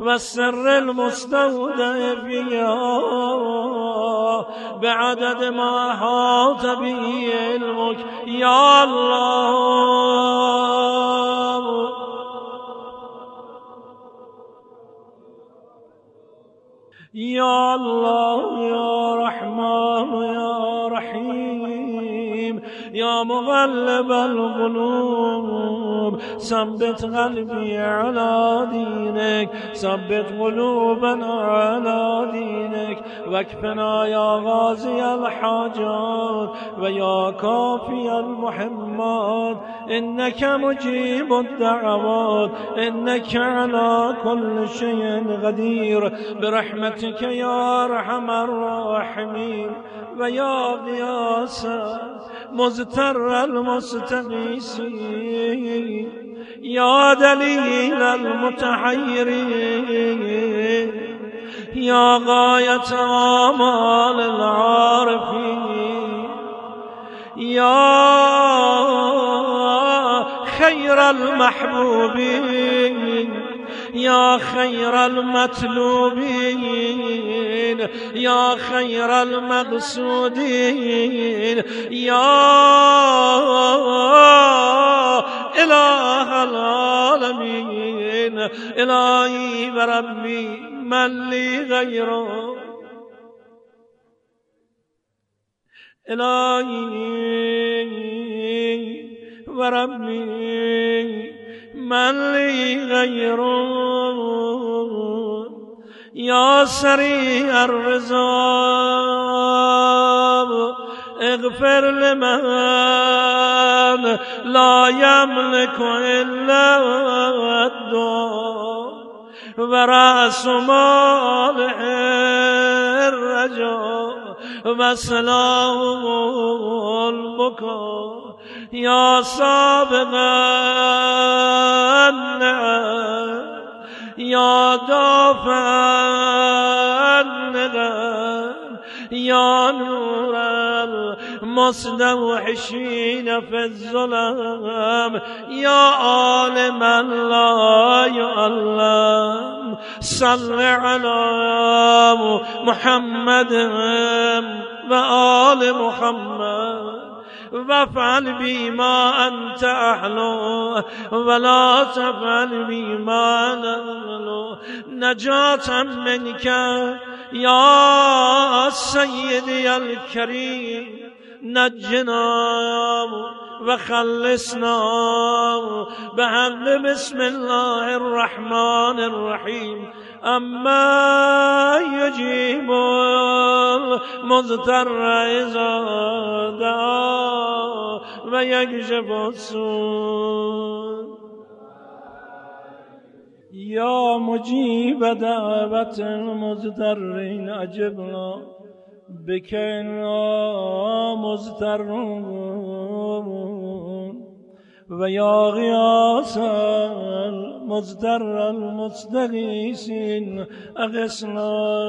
والسر المستودع فيها بعدد ما أحاط به علمك يا الله. يا الله يا رحمن يا رحيم يا مغلب القلوب ثبت قلبي على دينك ثبت قلوبنا على دينك واكفنا يا غازي الحاجات ويا كافي المحمات إنك مجيب الدعوات إنك على كل شيء قدير برحمتك يا أرحم الراحمين ويا غياث مزتر المستغيثين يا دليل المتحيرين يا غاية آمال العارفين يا خير المحبوبين يا خير المطلوبين يا خير المقصودين يا إله العالمين إلهي وربي من لي غيره الهی و ربی من لی غیرون یا سریع الرزاب اغفر لمن لا یملک الا الدعاء و رأس مال الرجاء و سلام البکا یا سابقا النعم یا دافعا النعم یا نور المستوحشین فی الظلم یا عالم لا یعلم صل علی محمد و آل محمد وفعل بی ما انت احلو ولا تفعل بی ما نحلو نجاتا منک یا سیدی الکریم نجنا و خلصنا به حق بسم الله الرحمن الرحیم اما یجیب المضطر اذا دعا و یکشف السوء یا مجیب دعوت المضطرین اجبنا بکنا مضطرون و یا غیاث المضطر المستغیثین اغثنا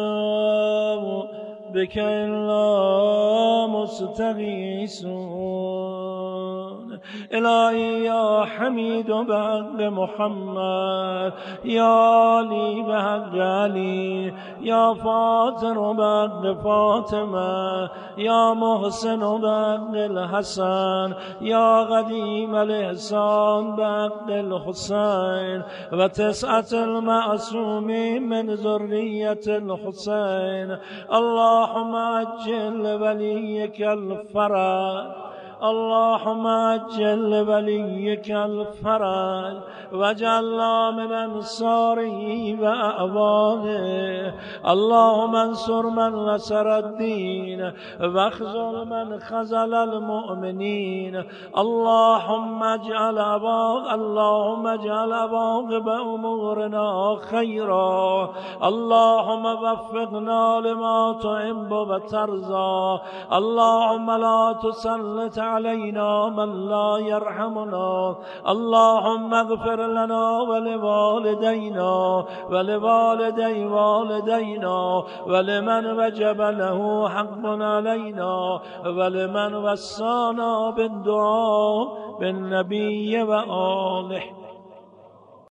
بکنا مستغیثون الهی یا حمید بحق محمد یا علی بحق علی یا فاطر بحق فاطمه یا محسن بحق الحسن یا قدیم الاحسان بحق الحسین و تسعت المعصومین من ذریت الحسین اللهم عجل ولیک الفرج اللهم عجل وليك الفرج وجعلنا من انصاره واعوانه اللهم انصر من نصر الدين واخذل من خذل المؤمنين اللهم اجعل عواقب اللهم اجعل عواقب امورنا خيرا اللهم وفقنا لما تحب وترضى اللهم لا تسلط علينا من لا يرحمنا اللهم اغفر لنا ولوالدينا ولوالدي والدينا ولمن وجب له حق علينا ولمن وصانا بالدعاء بالنبي وآله